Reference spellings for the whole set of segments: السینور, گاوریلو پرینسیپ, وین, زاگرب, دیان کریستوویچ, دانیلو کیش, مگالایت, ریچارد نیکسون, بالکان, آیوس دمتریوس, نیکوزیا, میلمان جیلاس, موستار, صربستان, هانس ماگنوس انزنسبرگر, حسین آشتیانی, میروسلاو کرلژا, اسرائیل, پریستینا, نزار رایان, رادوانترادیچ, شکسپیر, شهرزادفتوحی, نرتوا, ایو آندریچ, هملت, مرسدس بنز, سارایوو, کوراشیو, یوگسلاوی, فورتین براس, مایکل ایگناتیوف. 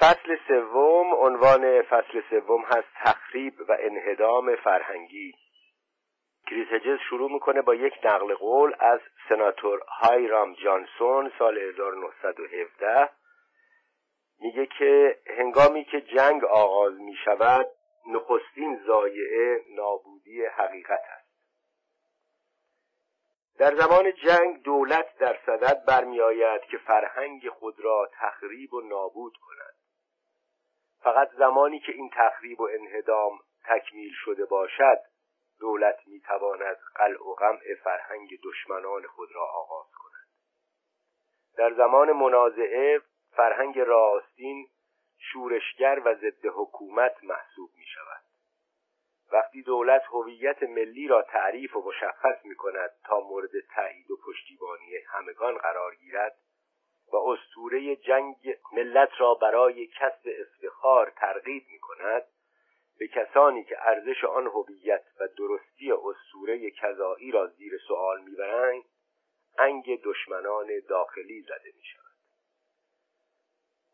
فصل سوم. عنوان فصل سوم هست تخریب و انهدام فرهنگی. کریس هجز شروع میکنه با یک نقل قول از سناتور هایرام جانسون سال 1917. میگه که هنگامی که جنگ آغاز میشود نخستین ضایعه نابودی حقیقت است. در زمان جنگ دولت در صدد برمیآید که فرهنگ خود را تخریب و نابود کند. فقط زمانی که این تخریب و انهدام تکمیل شده باشد دولت میتواند قلع و قمع فرهنگ دشمنان خود را آغاز کند. در زمان منازعه فرهنگ راستین شورشگر و ضد حکومت محسوب می شود. وقتی دولت هویت ملی را تعریف و مشخص می کند تا مورد تایید و پشتیبانی همگان قرار گیرد و اسطوره جنگ ملت را برای کسب افتخار ترغیب می کند، به کسانی که ارزش آن هویت و درستی اسطوره کذایی را زیر سؤال می برند، انگ دشمنان داخلی زده می شود.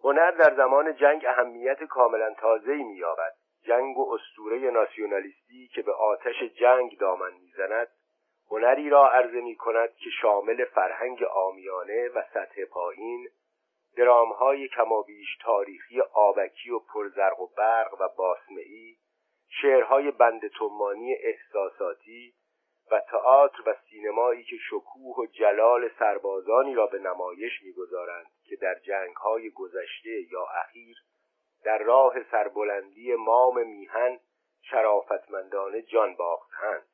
هنر در زمان جنگ اهمیت کاملا تازه‌ای می‌یابد. جنگ و اسطوره ناسیونالیستی که به آتش جنگ دامن می‌زند، هنری را عرضه می‌کند که شامل فرهنگ عامیانه و سطح پایین، درام‌های کمابیش تاریخی آبکی و پرزرق و برق و باسمعی، شعرهای بند تمانی احساساتی و تئاتر و سینمایی که شکوه و جلال سربازانی را به نمایش می‌گذارند که در جنگ‌های گذشته یا اخیر در راه سربلندی مام میهن شرافتمندانه جان باختند.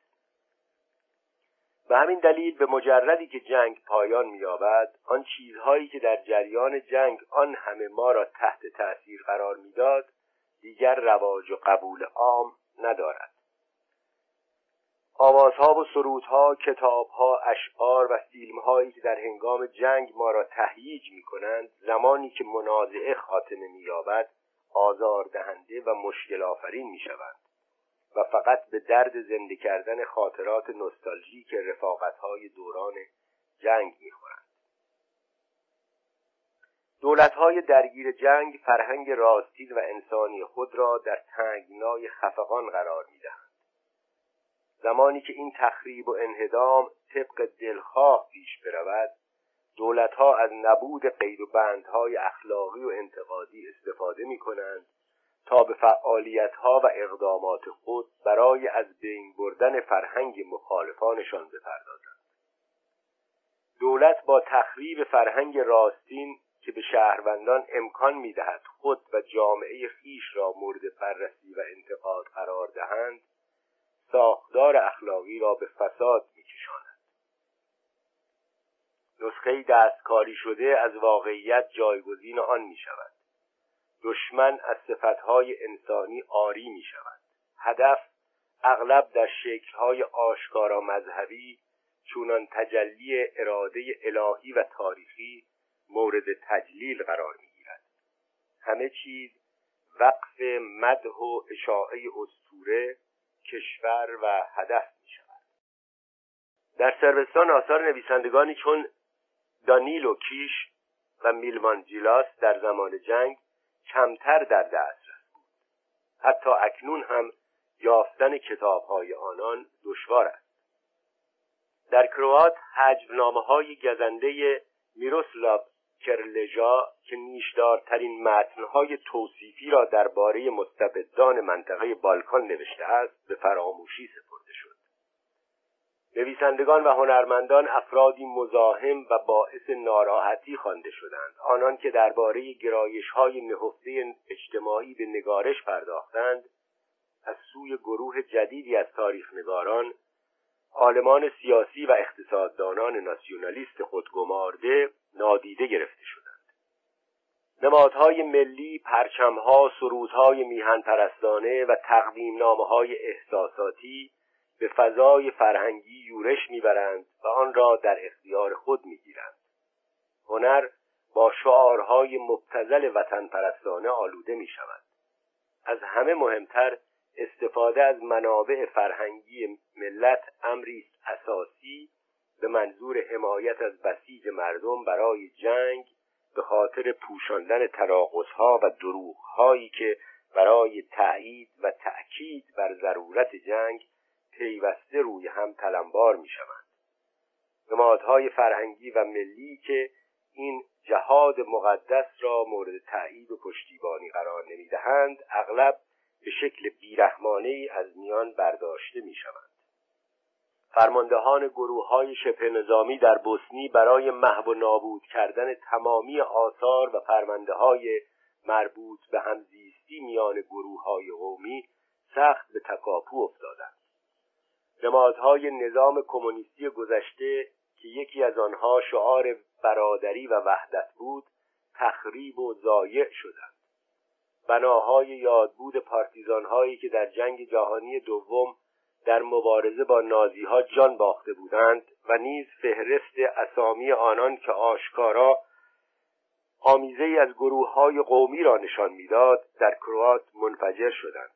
به همین دلیل به مجردی که جنگ پایان می‌یابد، آن چیزهایی که در جریان جنگ آن همه ما را تحت تأثیر قرار می‌داد، دیگر رواج و قبول عام ندارد. آوازها و سرودها، کتابها، اشعار و فیلمهایی که در هنگام جنگ ما را تهییج می‌کنند، زمانی که منازعه خاتمه می‌یابد، آزاردهنده و مشکل آفرین می‌شوند و فقط به درد زنده کردن خاطرات نوستالژیک رفاقت‌های دوران جنگ می‌خورند. دولت‌های درگیر جنگ فرهنگ راستین و انسانی خود را در تنگنای خفقان قرار می‌دهند. زمانی که این تخریب و انهدام طبق دلخواه پیش برود، دولت‌ها از نبود قید و بندهای اخلاقی و انتقادی استفاده می‌کنند تا به فعالیت‌ها و اقدامات خود برای از بین بردن فرهنگ مخالفانشان بپردازند. دولت با تخریب فرهنگ راستین که به شهروندان امکان می‌دهد خود و جامعه خویش را مورد بررسی و انتقاد قرار دهند، ساختار اخلاقی را به فساد می‌کشاند. نسخه دستکاری شده از واقعیت جایگزین آن می‌شود. دشمن از صفت‌های انسانی عاری می‌شود. هدف اغلب در شکل‌های آشکارا مذهبی چونان تجلی اراده الهی و تاریخی مورد تجلیل قرار می‌گیرد. همه چیز وقف مدح و اشاعه اسطوره، کشور و هدف می شود. در صربستان آثار نویسندگانی چون دانیلو کیش و میلمان جیلاس در زمان جنگ کمتر در دسترس بود. حتی اکنون هم یافتن کتاب‌های آنان دشوار است. در کروات هجونامه‌های گزنده میروسلاو کرلژا که نیشدارترین متنهای توصیفی را درباره مستبدان منطقه بالکان نوشته است به فراموشی سپرده شد. نویسندگان و هنرمندان افرادی مزاحم و باعث ناراحتی خوانده شدند. آنان که درباره گرایش‌های نهفته اجتماعی به نگارش پرداختند، از سوی گروه جدیدی از تاریخ‌نگاران، عالمان سیاسی و اقتصاددانان ناسیونالیست خودگمارده نادیده گرفته شدند. نمادهای ملی، پرچمها، سرودهای میهن پرستانه و تقدیمنامه‌های احساساتی به فضای فرهنگی یورش میبرند و آن را در اختیار خود میگیرند. هنر با شعارهای مبتذل وطن پرستانه آلوده میشود. از همه مهمتر، استفاده از منابع فرهنگی ملت امری اساسی به منظور حمایت از بسیج مردم برای جنگ به خاطر پوشاندن تناقض‌ها و دروغ‌هایی که برای تأیید و تأکید بر ضرورت جنگ پیوسته روی هم تلمبار می‌شوند. نمادهای فرهنگی و ملی که این جهاد مقدس را مورد تأیید و پشتیبانی قرار نمی‌دهند، اغلب به شکل بیرحمانه‌ای از میان برداشته می‌شوند. فرماندهان گروه‌های شبه نظامی در بوسنی برای محو و نابود کردن تمامی آثار و پرونده‌های مربوط به همزیستی میان گروه‌های قومی سخت به تکاپو افتادند. نمادهای نظام کمونیستی گذشته که یکی از آنها شعار برادری و وحدت بود، تخریب و ضایع شدند. بناهای یادبود پارتیزان‌هایی که در جنگ جهانی دوم در مبارزه با نازی‌ها جان باخته بودند و نیز فهرست اسامی آنان که آشکارا آمیزه‌ای از گروه‌های قومی را نشان می‌داد، در کروات منفجر شدند.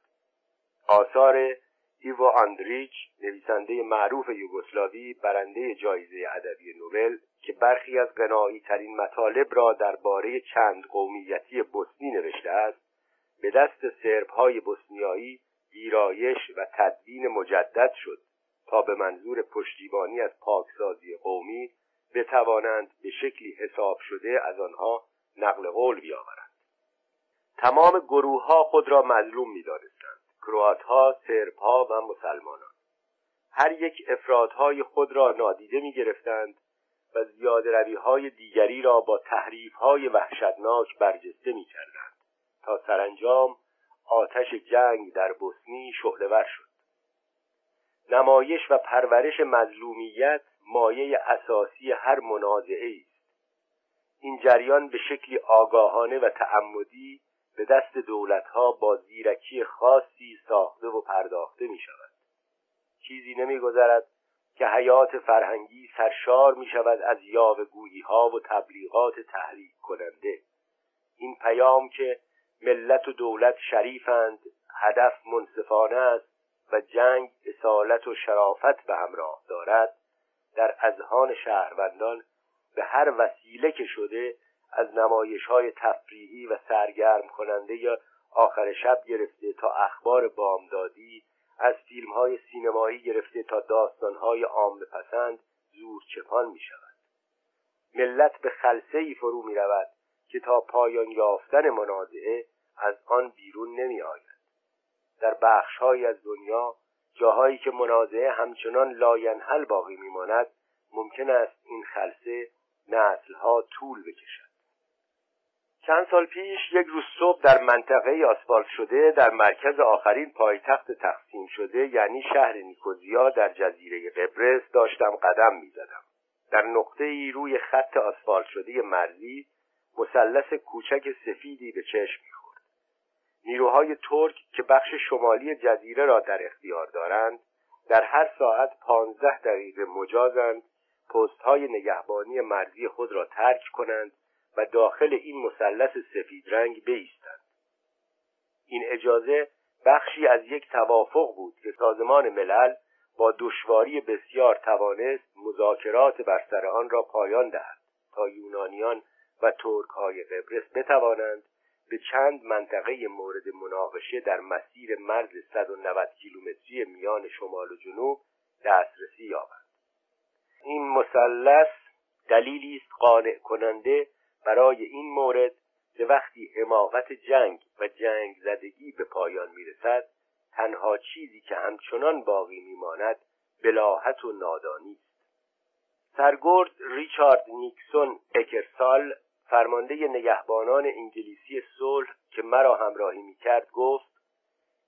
آثار ایو آندریچ، نویسنده معروف یوگسلاوی برنده جایزه ادبی نوبل، که برخی از قناعی‌ترین مطالب را درباره چند قومیتی بوسنی نوشته است، به دست سرب‌های بوسنیایی ویرایش و تدوین مجدد شد تا به منظور پشتیبانی از پاکسازی قومی بتوانند به شکلی حساب شده از آنها نقل قول بیاورند. تمام گروه‌ها خود را مظلوم می‌دانستند: کروات‌ها، سرب‌ها و مسلمانان. هر یک افراط‌های خود را نادیده می‌گرفتند و زیاده‌روی‌های دیگری را با تحریف‌های وحشتناک برجسته می‌کردند تا سرانجام آتش جنگ در بوسنی شعله‌ور شد. نمایش و پرورش مظلومیت مایه اساسی هر منازعه‌ای است. این جریان به شکلی آگاهانه و تعمدی به دست دولت‌ها با زیرکی خاصی ساخته و پرداخته می‌شود. چیزی نمی‌گذرد که حیات فرهنگی سرشار می‌شود از یاوه‌گویی‌ها و تبلیغات تحریک کننده. این پیام که ملت و دولت شریفند، هدف منصفانه است و جنگ اصالت و شرافت به همراه دارد، در اذهان شهروندان به هر وسیله که شده از نمایش‌های تفریحی و سرگرم کننده یا آخر شب گرفته تا اخبار بامدادی، از فیلم‌های سینمایی گرفته تا داستان‌های عامه‌پسند زورچپان می‌شود. ملت به خلسه‌ای فرو می‌رود که تا پایان یافتن منازعه از آن بیرون نمی آید. در بخش‌هایی از دنیا، جاهایی که منازعه همچنان لاینحل باقی می ماند، ممکن است این خلسه نسل‌ها طول بکشد. چند سال پیش یک روز صبح در منطقه آسفالت شده در مرکز آخرین پایتخت تقسیم شده، یعنی شهر نیکوزیا در جزیره قبرس، داشتم قدم می زدم. در نقطه‌ای روی خط آسفالت شده مرزی، مثلث کوچک سفیدی به چشم می‌خورد. نیروهای ترک که بخش شمالی جزیره را در اختیار دارند، در هر ساعت 15 دقیقه مجازند پست‌های نگهبانی مرزی خود را ترک کنند و داخل این مثلث سفید رنگ بایستند. این اجازه بخشی از یک توافق بود که سازمان ملل با دشواری بسیار توانست مذاکرات بر سر آن را پایان دهد تا یونانیان و ترک‌های قبرس بتوانند به چند منطقه مورد مناقشه در مسیر مرز 190 کیلومتری میان شمال و جنوب دسترسی یابند. این مثلث دلیلی است قانع کننده برای این مورد که وقتی حماقت جنگ و جنگ زدگی به پایان میرسد، تنها چیزی که همچنان باقی میماند بلاهت و نادانی است. سرگرد ریچارد نیکسون اکرسال، فرمانده نگهبانان انگلیسی صلح که مرا همراهی می‌کرد، گفت: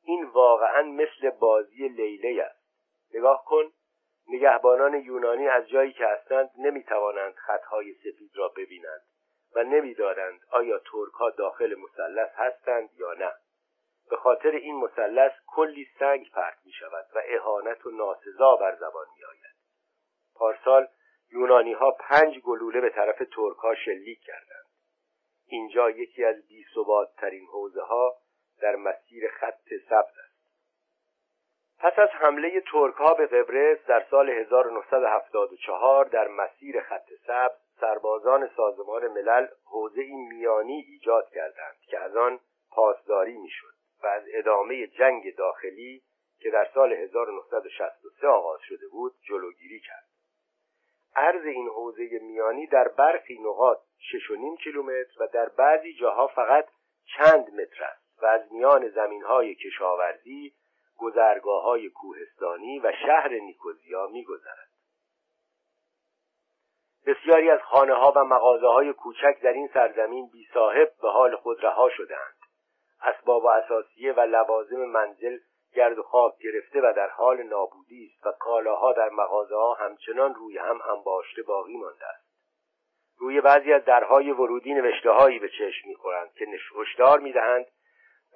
این واقعاً مثل بازی لیله است. نگاه کن، نگهبانان یونانی از جایی که هستند نمی‌توانند خطهای سفید را ببینند و نمی‌دانند آیا ترک‌ها داخل مثلث هستند یا نه. به خاطر این مثلث کلی سنگ پرت می‌شود و اهانت و ناسزا بر زبان می‌آید. پارسال یونانی‌ها 5 گلوله به طرف ترک‌ها شلیک کردند. اینجا یکی از بی‌ثبات‌ترین حوزه‌ها در مسیر خط سبز است. پس از حمله ترک‌ها به قبرس در سال 1974 در مسیر خط سبز سربازان سازمان ملل حوزه‌ای میانی ایجاد کردند که از آن پاسداری می‌شد و از ادامه جنگ داخلی که در سال 1963 آغاز شده بود جلوگیری کرد. عرض این حوزه میانی در برخی نقاط 6.5 کیلومتر و در بعضی جاها فقط چند متر است و از میان زمین‌های کشاورزی، گذرگاه‌های کوهستانی و شهر نیکوزیا می‌گذرد. بسیاری از خانه‌ها و مغازه‌های کوچک در این سرزمین بی صاحب به حال خود رها شدند. اسباب و اساسیه و لوازم منزل گرد و خاک گرفته و در حال نابودی است و کالاها در مغازه‌ها همچنان روی هم انباشته باقی مانده است. روی بعضی از درهای ورودی نوشته‌هایی به چشم می‌خورند که هشدار می‌دهند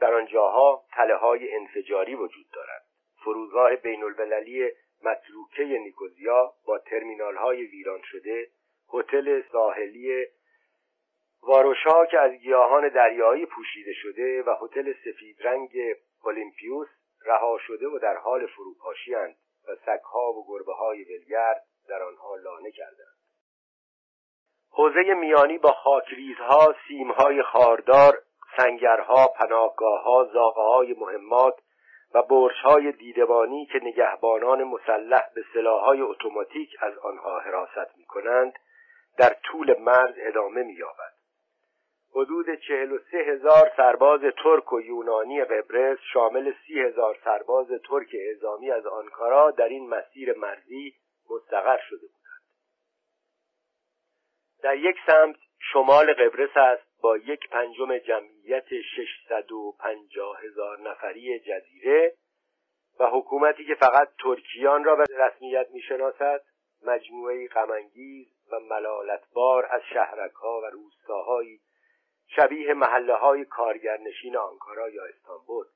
در آنجاها تله‌های انفجاری وجود دارد. فرودگاه بین‌المللی متروکه نیکوزیا با ترمینال‌های ویران شده، هتل ساحلی واروشا که از گیاهان دریایی پوشیده شده و هتل سفیدرنگ اولمپیوس رها شده و در حال فروپاشی اند و سگ‌ها و گربه‌های ولگرد در آنها لانه کردند. حوزه میانی با خاکریزها، سیم‌های خاردار، سنگرها، پناهگاه‌ها، زاغه‌های مهمات و برج‌های دیدبانی که نگهبانان مسلح به سلاح‌های اتوماتیک از آنها حراست می‌کنند در طول مرز ادامه می‌یابد. حدود 43,000 سرباز ترک و یونانی قبرس شامل 30,000 سرباز ترک اعزامی از آنکارا در این مسیر مرزی مستقر شده بودند. در یک سمت شمال قبرس است با 1/5 جمعیت 650,000 نفری جزیره و حکومتی که فقط ترکیان را به رسمیت میشناسد، مجموعه‌ای غم‌انگیز و ملالتبار از شهرک‌ها و روستاهایی شبیه محله‌های کارگرنشین آنکارا یا استانبول،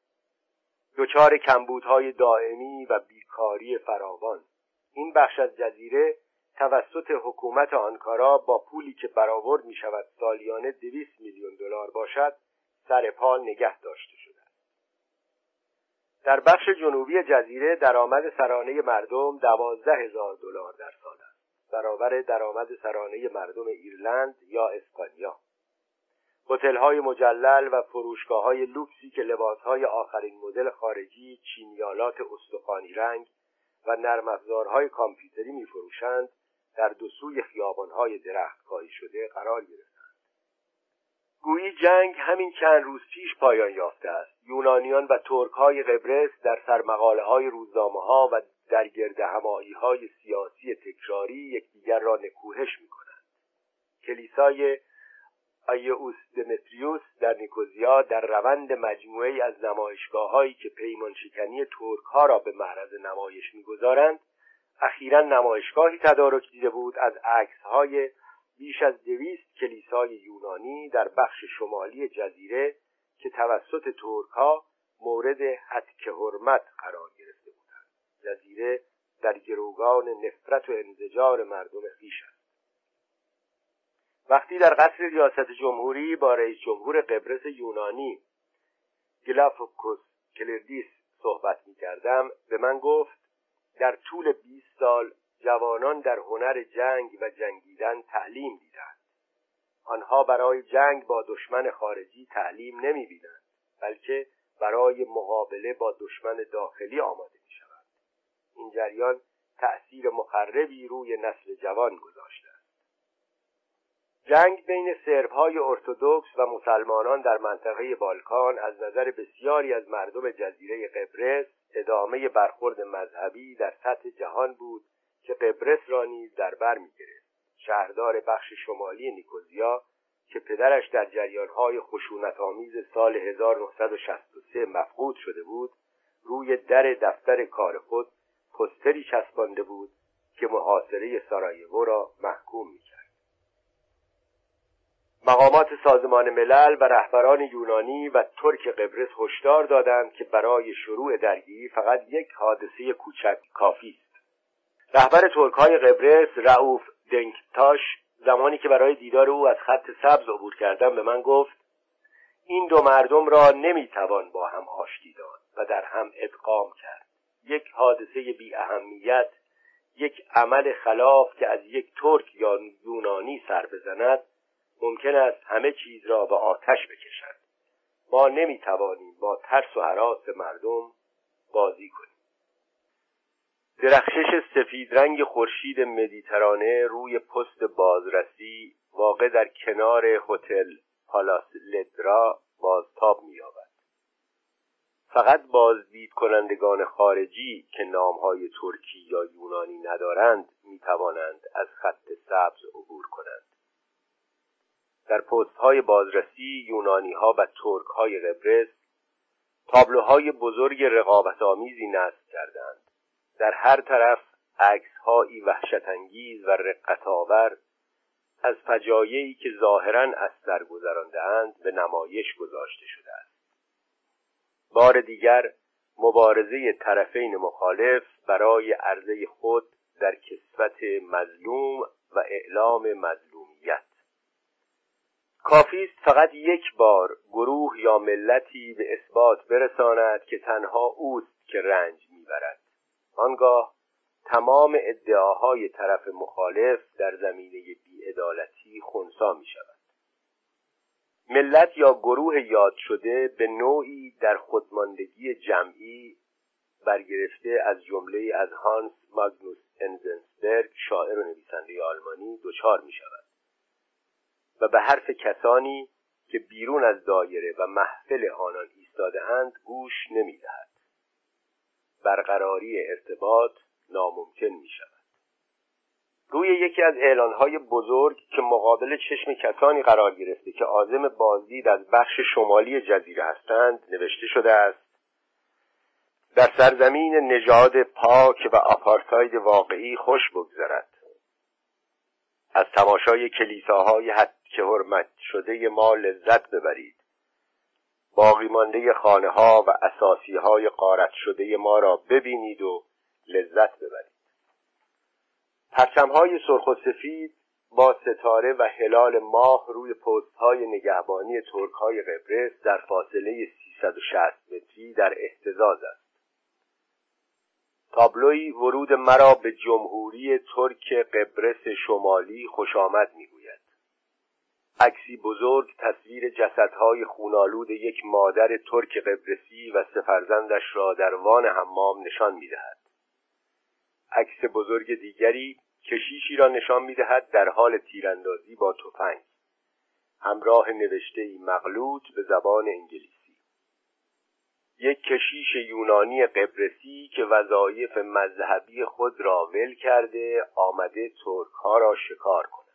دچار کمبودهای دائمی و بیکاری فراوان. این بخش از جزیره توسط حکومت آنکارا با پولی که برآورد می‌شود سالیانه 200 میلیون دلار باشد، سر پا نگه داشته شده است. در بخش جنوبی جزیره درآمد سرانه مردم 12,000 دلار در سال است، برابر درآمد سرانه مردم ایرلند یا اسپانیا. هتل‌های مجلل و فروشگاه‌های لوکسی که لباس‌های آخرین مدل خارجی، چینیالات استخوانی رنگ و نرم‌افزارهای کامپیوتری می‌فروشند در دو سوی خیابان‌های درختکاری شده قرار گرفتند. گویی جنگ همین چند روز پیش پایان یافته است. یونانیان و ترک‌های قبرس در سرمقاله‌های روزنامه‌ها و در گردهمایی‌های سیاسی تکراری یکدیگر را نکوهش می‌کنند. کلیسای آیوس دمتریوس در نیکوزیا در روند مجموعه‌ای از نمایشگاه‌هایی که پیمانشکنی ترک‌ها را به معرض نمایش می‌گذارند، اخیراً نمایشگاهی تدارک دیده بود از عکس‌های بیش از 200 کلیسای یونانی در بخش شمالی جزیره که توسط ترک‌ها مورد هتک حرمت قرار گرفته بودند. جزیره در گروگان نفرت و انزجار مردم خویش است. وقتی در قصر ریاست جمهوری با رئیس جمهور قبرس یونانی گلافکوس کلریدس صحبت می‌کردم، به من گفت در طول 20 سال جوانان در هنر جنگ و جنگیدن تعلیم دیدند. آنها برای جنگ با دشمن خارجی تعلیم نمی‌بینند، بلکه برای مقابله با دشمن داخلی آماده می‌شوند. این جریان تأثیر مخربی روی نسل جوان گذاشته. جنگ بین سرب‌های ارتدوکس و مسلمانان در منطقه بالکان از نظر بسیاری از مردم جزیره قبرس ادامه برخورد مذهبی در سطح جهان بود که قبرس را نیز در بر می‌گرفت. شهردار بخش شمالی نیکوزیا که پدرش در جریان‌های خشونت‌آمیز سال 1963 مفقود شده بود، روی در دفتر کار خود پستری چسبانده بود که محاصره سارایوو را محکوم می‌کرد. مقامات سازمان ملل و رهبران یونانی و ترک قبرس هشدار دادند که برای شروع درگیری فقط یک حادثه کوچک کافی است. رهبر ترک‌های قبرس رؤوف دنکتاش زمانی که برای دیدار او از خط سبز عبور کردم به من گفت این دو مردم را نمیتوان با هم آشتی داد و در هم ادغام کرد. یک حادثه بی اهمیت، یک عمل خلاف که از یک ترک یا یونانی سر بزند ممکن است همه چیز را به آتش بکشد. ما نمیتوانیم با ترس و هراس مردم بازی کنیم. درخشش سفید رنگ خورشید مدیترانه روی پست بازرسی واقع در کنار هتل پالاس لدرا بازتاب می‌یابد. فقط بازدید کنندگان خارجی که نام‌های ترکی یا یونانی ندارند می‌توانند از خط سبز عبور کنند. در پست‌های بازرسی یونانی‌ها و ترک‌های قبرس تابلوهای بزرگ رقابت‌آمیزی نصب کردند. در هر طرف عکس‌هایی وحشت‌انگیز و رقت‌آور از فجایعی که ظاهراً از سر گذرانده‌اند به نمایش گذاشته شده است. بار دیگر مبارزه طرفین مخالف برای عرضه خود در کسوت مظلوم و اعلام مظلومیت. کافی است فقط یک بار گروه یا ملتی به اثبات برساند که تنها اوست که رنج می‌برد. آنگاه تمام ادعاهای طرف مخالف در زمینه بی‌عدالتی خنثی می‌شود. ملت یا گروه یاد شده به نوعی در خودماندگی جمعی برگرفته از جمله از هانس ماگنوس انزنسبرگر شاعر و نویسنده آلمانی دچار می‌شود و به حرف کسانی که بیرون از دایره و محفل آنان ایستاده‌اند گوش نمی‌دهد. برقراری ارتباط ناممکن می شود. روی یکی از اعلانهای بزرگ که مقابل چشم کسانی قرار گرفته که عازم بازدید از بخش شمالی جزیره هستند نوشته شده است: در سرزمین نژاد پاک و آپارتاید واقعی خوش بگذرد. از تماشای کلیساهای که حرمت شده ما لذت ببرید. باقی مانده خانه ها و اساسی های غارت شده ما را ببینید و لذت ببرید. پرچم های سرخ و سفید با ستاره و هلال ماه روی پست های نگهبانی ترک های قبرس در فاصله 360 متری در اهتزاز است. تابلوی ورود مرا به جمهوری ترک قبرس شمالی خوش آمد میگوید. عکسی بزرگ تصویر جسدهای خونالود یک مادر ترک قبرسی و سه فرزندش را در وان حمام نشان می‌دهد. عکس بزرگ دیگری کشیشی را نشان می‌دهد در حال تیراندازی با تفنگ همراه نوشته‌ای مغلوط به زبان انگلیسی. یک کشیش یونانی قبرسی که وظایف مذهبی خود را ول کرده آمده ترک‌ها را شکار کند.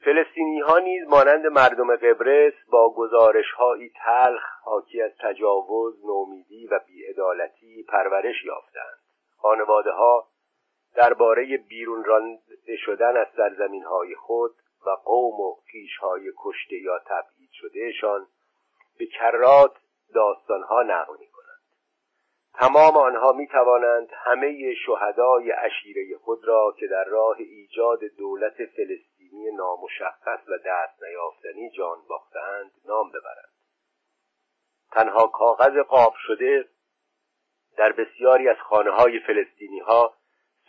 فلسطینی ها نیز مانند مردم قبرس با گزارش هایی تلخ حاکی از تجاوز، نومیدی و بی‌عدالتی پرورش یافتند. خانواده ها درباره بیرون رانده شدن از سرزمین های خود و قوم و خویش های کشته یا تبعید شدهشان به کرات داستان ها نقل می کنند. تمام آنها می توانند همه شهدای عشیره خود را که در راه ایجاد دولت فلسطین نامشخص و دست نیافتنی جان باختند نام ببرند. تنها کاغذ قاب شده در بسیاری از خانه‌های فلسطینی‌ها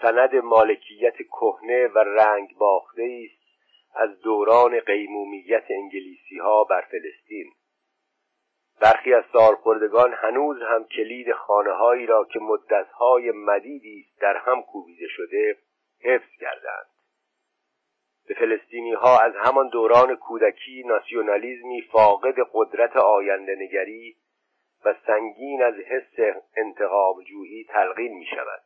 سند مالکیت کهنه و رنگ باخته است از دوران قیمومیت انگلیسی‌ها بر فلسطین. برخی از سالخوردگان هنوز هم کلید خانه‌هایی را که مدت‌های مدیدی در هم کوبیده شده حفظ کردند. به فلسطینی ها از همان دوران کودکی ناسیونالیزمی فاقد قدرت آینده نگری و سنگین از حس انتقام جویی تلقین می شود.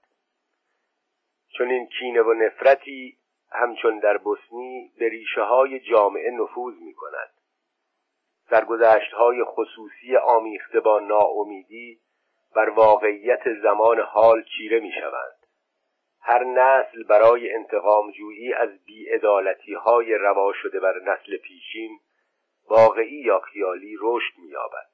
چون این کینه و نفرتی همچون در بوسنی به ریشه های جامعه نفوذ می کند. سرگذشت های خصوصی آمیخته با ناامیدی بر واقعیت زمان حال چیره می شوند. هر نسل برای انتقام جویی از بی‌عدالتی های روا شده بر نسل پیشین واقعی یا خیالی رشد می‌یابد.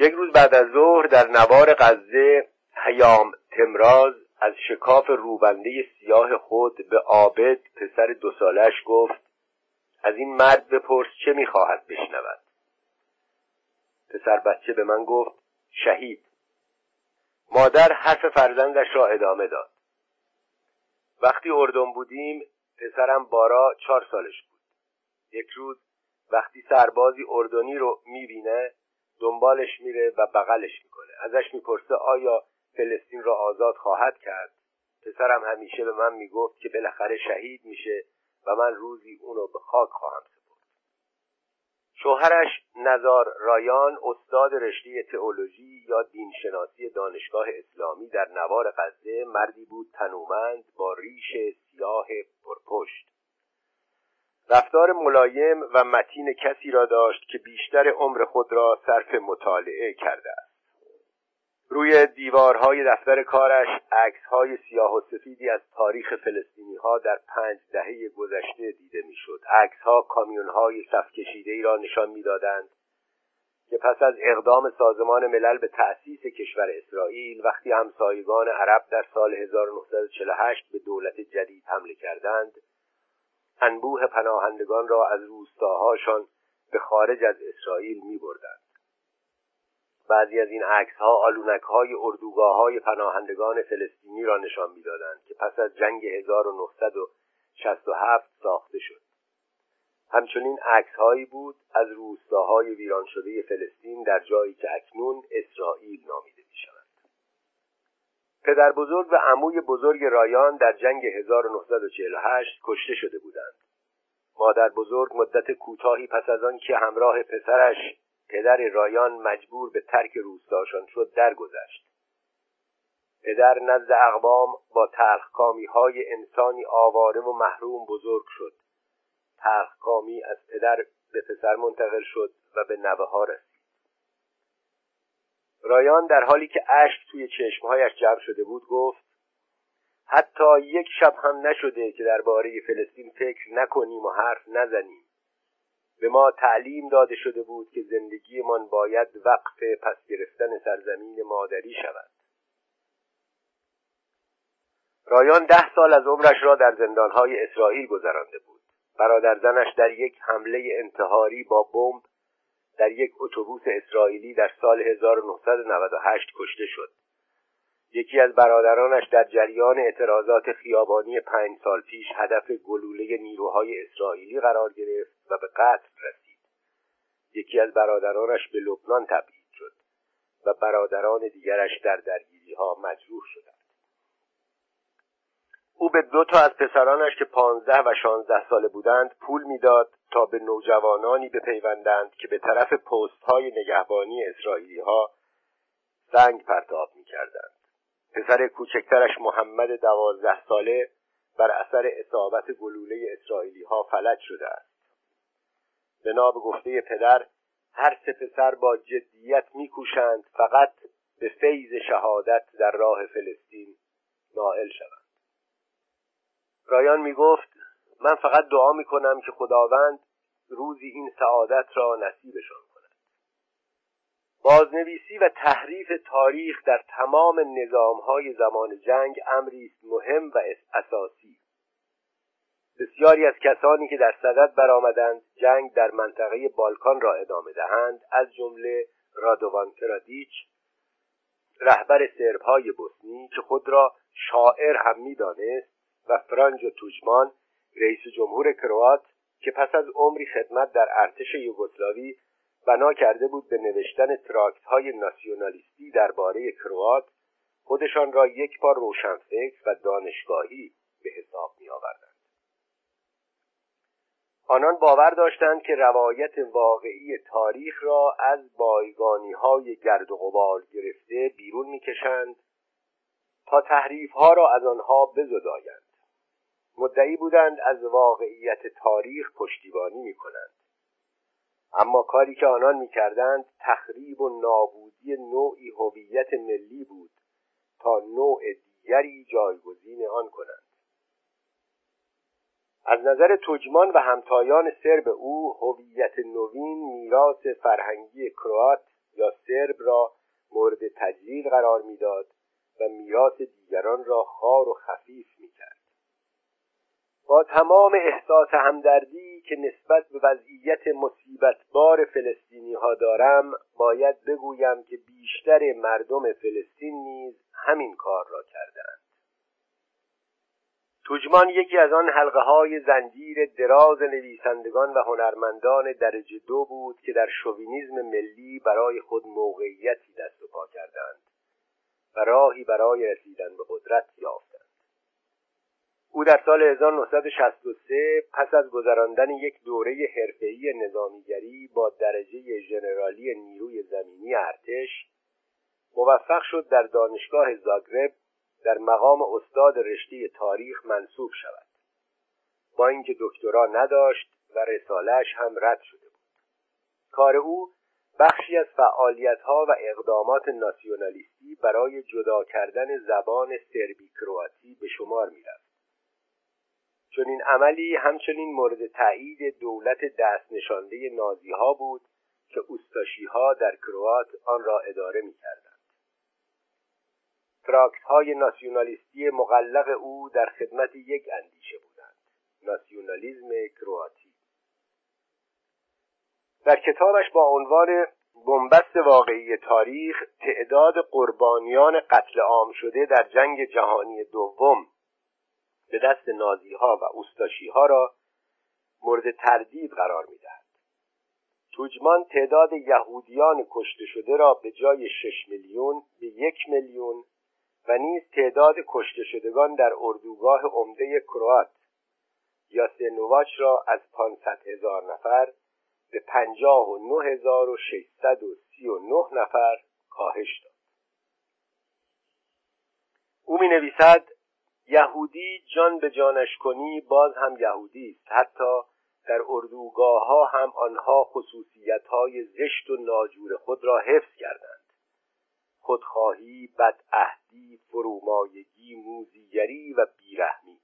یک روز بعد از ظهر در نوار غزه هیام تمراز از شکاف روبنده سیاه خود به عابد پسر 2 سالش گفت: از این مرد بپرس چه می‌خواهد بشنود. پسر بچه به من گفت: شهید. مادر حرف فرزندش را ادامه داد: وقتی اردن بودیم پسرم بارا 4 سالش بود. یک روز وقتی سربازی اردنی رو میبینه دنبالش میره و بغلش میکنه. ازش میپرسه آیا فلسطین را آزاد خواهد کرد؟ پسرم همیشه به من میگفت که بالاخره شهید میشه و من روزی اونو به خاک خواهم سپرد. شوهرش نزار رایان استاد رشته تئولوژی یا دینشناسی دانشگاه اسلامی در نوار غزه، مردی بود تنومند با ریش سیاه پرپشت. رفتار ملایم و متین کسی را داشت که بیشتر عمر خود را صرف مطالعه کرده است. روی دیوارهای دفتر کارش عکس‌های سیاه و سفیدی از تاریخ فلسطینی‌ها در 5 دهه گذشته دیده می‌شد. عکس‌ها کامیون‌های صف کشیده‌ای را نشان می‌دادند که پس از اقدام سازمان ملل به تأسیس کشور اسرائیل، وقتی همسایگان عرب در سال 1948 به دولت جدید حمله کردند، انبوه پناهندگان را از روستاهاشان به خارج از اسرائیل می‌بردند. بعضی از این عکس‌ها آلونک‌های اردوگاه‌های پناهندگان فلسطینی را نشان می‌دادند که پس از جنگ 1967 ساخته شد. همچنین عکس‌هایی بود از روستاهای ویران شده فلسطین در جایی که اکنون اسرائیل نامیده می‌شود. پدر بزرگ و عموی بزرگ رایان در جنگ 1948 کشته شده بودند. مادر بزرگ مدت کوتاهی پس از آن که همراه پسرش پدر رایان مجبور به ترک روستاشان شد درگذشت. پدر نزد اقوام با تلخکامی‌های انسانی آواره و محروم بزرگ شد. تلخکامی از پدر به پسر منتقل شد و به نوه‌ها رسید. رایان در حالی که اشک توی چشمهایش جمع شده بود گفت: حتی یک شب هم نشده که درباره فلسطین فکر نکنیم و حرف نزنیم. به ما تعلیم داده شده بود که زندگیمان باید وقف پس گرفتن سرزمین مادری شود. رایان 10 سال از عمرش را در زندانهای اسرائیل گذرانده بود. برادر زنش در یک حمله انتحاری با بمب در یک اتوبوس اسرائیلی در سال 1998 کشته شد. یکی از برادرانش در جریان اعتراضات خیابانی 5 سال پیش هدف گلوله نیروهای اسرائیلی قرار گرفت و به قتل رسید. یکی از برادرانش به لبنان تبعید شد و برادران دیگرش در درگیری‌ها مجروح شدند. او به 2 تا از پسرانش که 15 و 16 ساله بودند پول میداد تا به نوجوانانی بپیوندند که به طرف پست‌های نگهبانی اسرائیلی‌ها سنگ پرتاب می‌کردند. پسر کوچکترش محمد 12 ساله بر اثر اصابت گلوله اسرائیلی‌ها فلج شده است. به گفته پدر هر 3 پسر با جدیت می‌کوشند فقط به فیض شهادت در راه فلسطین نائل شوند. رایان می‌گفت: من فقط دعا می‌کنم که خداوند روزی این سعادت را نصیبشان کند. بازنویسی و تحریف تاریخ در تمام نظام‌های زمان جنگ امری است مهم و اساسی. بسیاری از کسانی که در صدد برآمدند جنگ در منطقه بالکان را ادامه دهند، از جمله رادوانترادیچ، رهبر سرب‌های بوسنی که خود را شاعر هم می‌دانست، و فرانیو توجمان، رئیس جمهور کروات که پس از عمری خدمت در ارتش یوگسلاوی بنا کرده بود به نوشتن تراکت‌های ناسیونالیستی درباره کروات، خودشان را یک بار روشنفکر و دانشگاهی به حساب می‌آوردند. آنان باور داشتند که روایت واقعی تاریخ را از بایگانی‌های گرد و غبار گرفته بیرون می‌کشند تا تحریف‌ها را از آنها بزدایند. مدعی بودند از واقعیت تاریخ پشتیبانی می‌کنند، اما کاری که آنان می‌کردند تخریب و نابودی نوعی هویت ملی بود تا نوع دیگری جایگزین آن کنند. از نظر توجمان و همتایان سرب او، هویت نوین میراث فرهنگی کروات یا سرب را مورد تجلیل قرار می‌داد و میراث دیگران را خوار و خفیف می‌کرد. با تمام احساس همدردی که نسبت به وضعیت مصیبتبار فلسطینی‌ها دارم، باید بگویم که بیشتر مردم فلسطین نیز همین کار را کردند. توجمان یکی از آن حلقه‌های زنجیر دراز نویسندگان و هنرمندان درجه دو بود که در شوینیسم ملی برای خود موقعیتی دست و پا کردند و راهی برای رسیدن به قدرت یافتند. او در سال 1963 پس از گذراندن یک دوره حرفه‌ای نظامیگری با درجه ژنرالی نیروی زمینی ارتش موفق شد در دانشگاه زاگرب در مقام استاد رشته تاریخ منصوب شود، با اینکه دکترا نداشت و رساله‌اش هم رد شده بود. کار او بخشی از فعالیت‌ها و اقدامات ناسیونالیستی برای جدا کردن زبان سربی کرواتی به شمار می‌رفت. چون این عملی همچنین مورد تأیید دولت دست نشانده نازی‌ها بود که اوستاشی‌ها در کروات آن را اداره می‌کردند. تراکت‌های ناسیونالیستی مغلق او در خدمت یک اندیشه بودند: ناسیونالیزم کرواتی. در کتابش با عنوان بنبست واقعی تاریخ تعداد قربانیان قتل عام شده در جنگ جهانی دوم به دست نازی‌ها و اوستاشی‌ها را مورد تردید قرار می‌دهد. توجمان تعداد یهودیان کشته شده را به جای 6 میلیون به 1 میلیون و نیز تعداد کشته شدگان در اردوگاه عمده کروات یا سنواچ را از 500,000 نفر به 59,639 نفر کاهش داد. او می نویسد: یهودی جان به جانش کنی باز هم یهودی است، حتی در اردوگاه ها هم آنها خصوصیت های زشت و ناجور خود را حفظ کردند: خودخواهی، بدعهدی، فرومایگی، موذیگری و بیرحمی.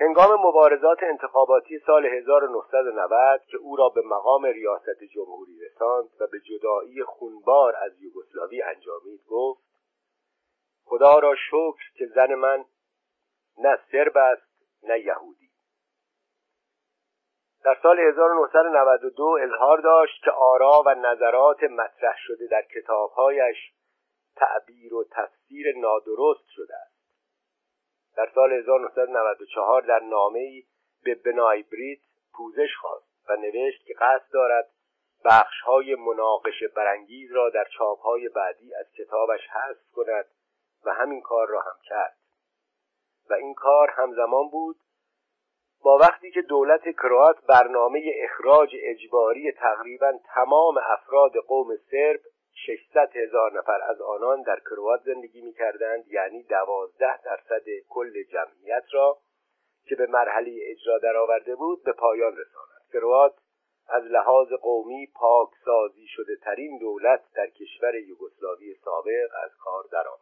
هنگام مبارزات انتخاباتی سال 1990 که او را به مقام ریاست جمهوری رساند و به جدایی خونبار از یوگسلاوی انجامید، گفت: خدا را شکر که زن من نه سرب است نه یهودی. در سال 1992 اظهار داشت که آرا و نظرات مطرح شده در کتابهایش تعبیر و تفسیر نادرست شده است. در سال 1994 در نامه‌ای به بنای بریت پوزش خواست و نوشت که قصد دارد بخش‌های مناقشه برانگیز را در چاپ‌های بعدی از کتابش حذف کند و همین کار را هم کرد. و این کار همزمان بود با وقتی که دولت کروات برنامه اخراج اجباری تقریباً تمام افراد قوم سرب 600,000 نفر از آنان در کروات زندگی می کردند، یعنی 12% کل جمعیت را که به مرحله اجرا درآورده بود به پایان رساند. کروات از لحاظ قومی پاکسازی شده ترین دولت در کشور یوگسلاوی سابق از کار درآمد.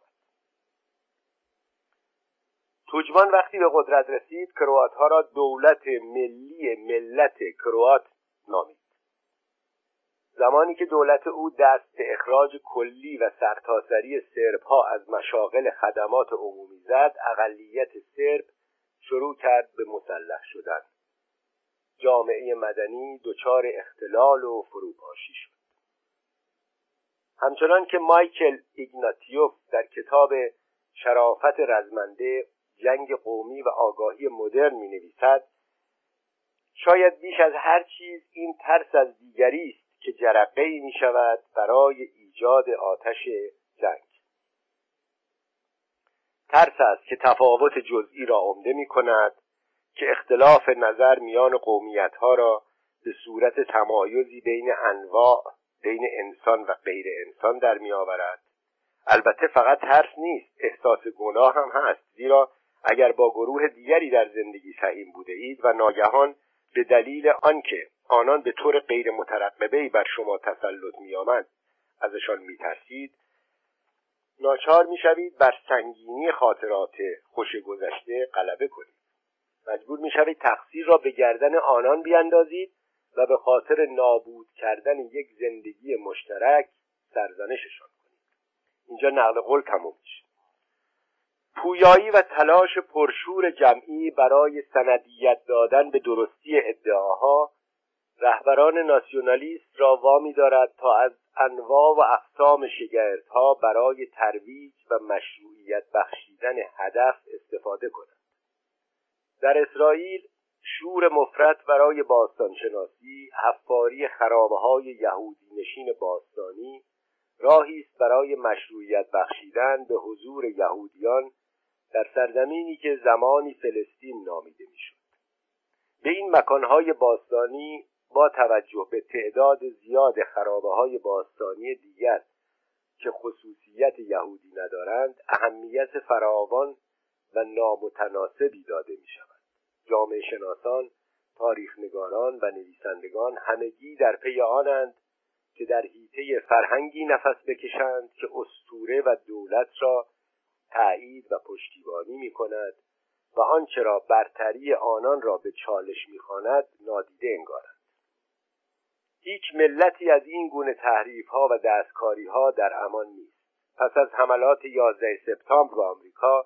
توجمان وقتی به قدرت رسید کروات‌ها را دولت ملی ملت کروات نامید. زمانی که دولت او دست اخراج کلی و سرتاسری سرب‌ها از مشاغل خدمات عمومی زد، اقلیت سرب شروع کرد به مسلح شدن. جامعه مدنی دچار اختلال و فروپاشی شد. همچنان که مایکل ایگناتیوف در کتاب شرافت رزمنده جنگ قومی و آگاهی مدرن می نویسد: شاید بیش از هر چیز این ترس از دیگری است که جرقه‌ای می شود برای ایجاد آتش جنگ. ترس است که تفاوت جزئی را عمده می کند، که اختلاف نظر میان قومیت‌ها را به صورت تمایزی بین انواع، بین انسان و غیر انسان در می آورد. البته فقط ترس نیست، احساس گناه هم هست، زیرا اگر با گروه دیگری در زندگی سهیم بوده اید و ناگهان به دلیل آنکه آنان به طور غیر مترقبه‌ای بر شما تسلط می‌یابند ازشان می‌ترسید، ناچار می‌شوید بر سنگینی خاطرات خوشگذشته غلبه کنید. مجبور می‌شوید تقصیر را به گردن آنان بیاندازید و به خاطر نابود کردن یک زندگی مشترک سرزنششان کنید. اینجا نقل قول تمام میشه. پویایی و تلاش پرشور جمعی برای سندیت دادن به درستی ادعاها رهبران ناسیونالیست را وامی دارد تا از انواع و اقسام شگردها برای ترویج و مشروعیت بخشیدن هدف استفاده کند. در اسرائیل شور مفرط برای باستانشناسی، حفاری خرابه‌های یهودی نشین باستانی راهی است برای مشروعیت بخشیدن به حضور یهودیان در سرزمینی که زمانی فلسطین نامیده میشد. به این مکانهای باستانی با توجه به تعداد زیاد خرابه‌های باستانی دیگر که خصوصیت یهودی ندارند، اهمیت فراوان و نامتناسبی داده می‌شود. جامعه شناسان، تاریخ نگاران و نویسندگان همگی در پی آنند که در حیطه فرهنگی نفس بکشند که اسطوره و دولت را تأیید و پشتیبانی می‌کند و آنچه را برتری آنان را به چالش می‌خواند نادیده انگارند. هیچ ملتی از این گونه تحریف‌ها و دستکاری‌ها در امان نیست. پس از حملات 11 سپتامبر آمریکا،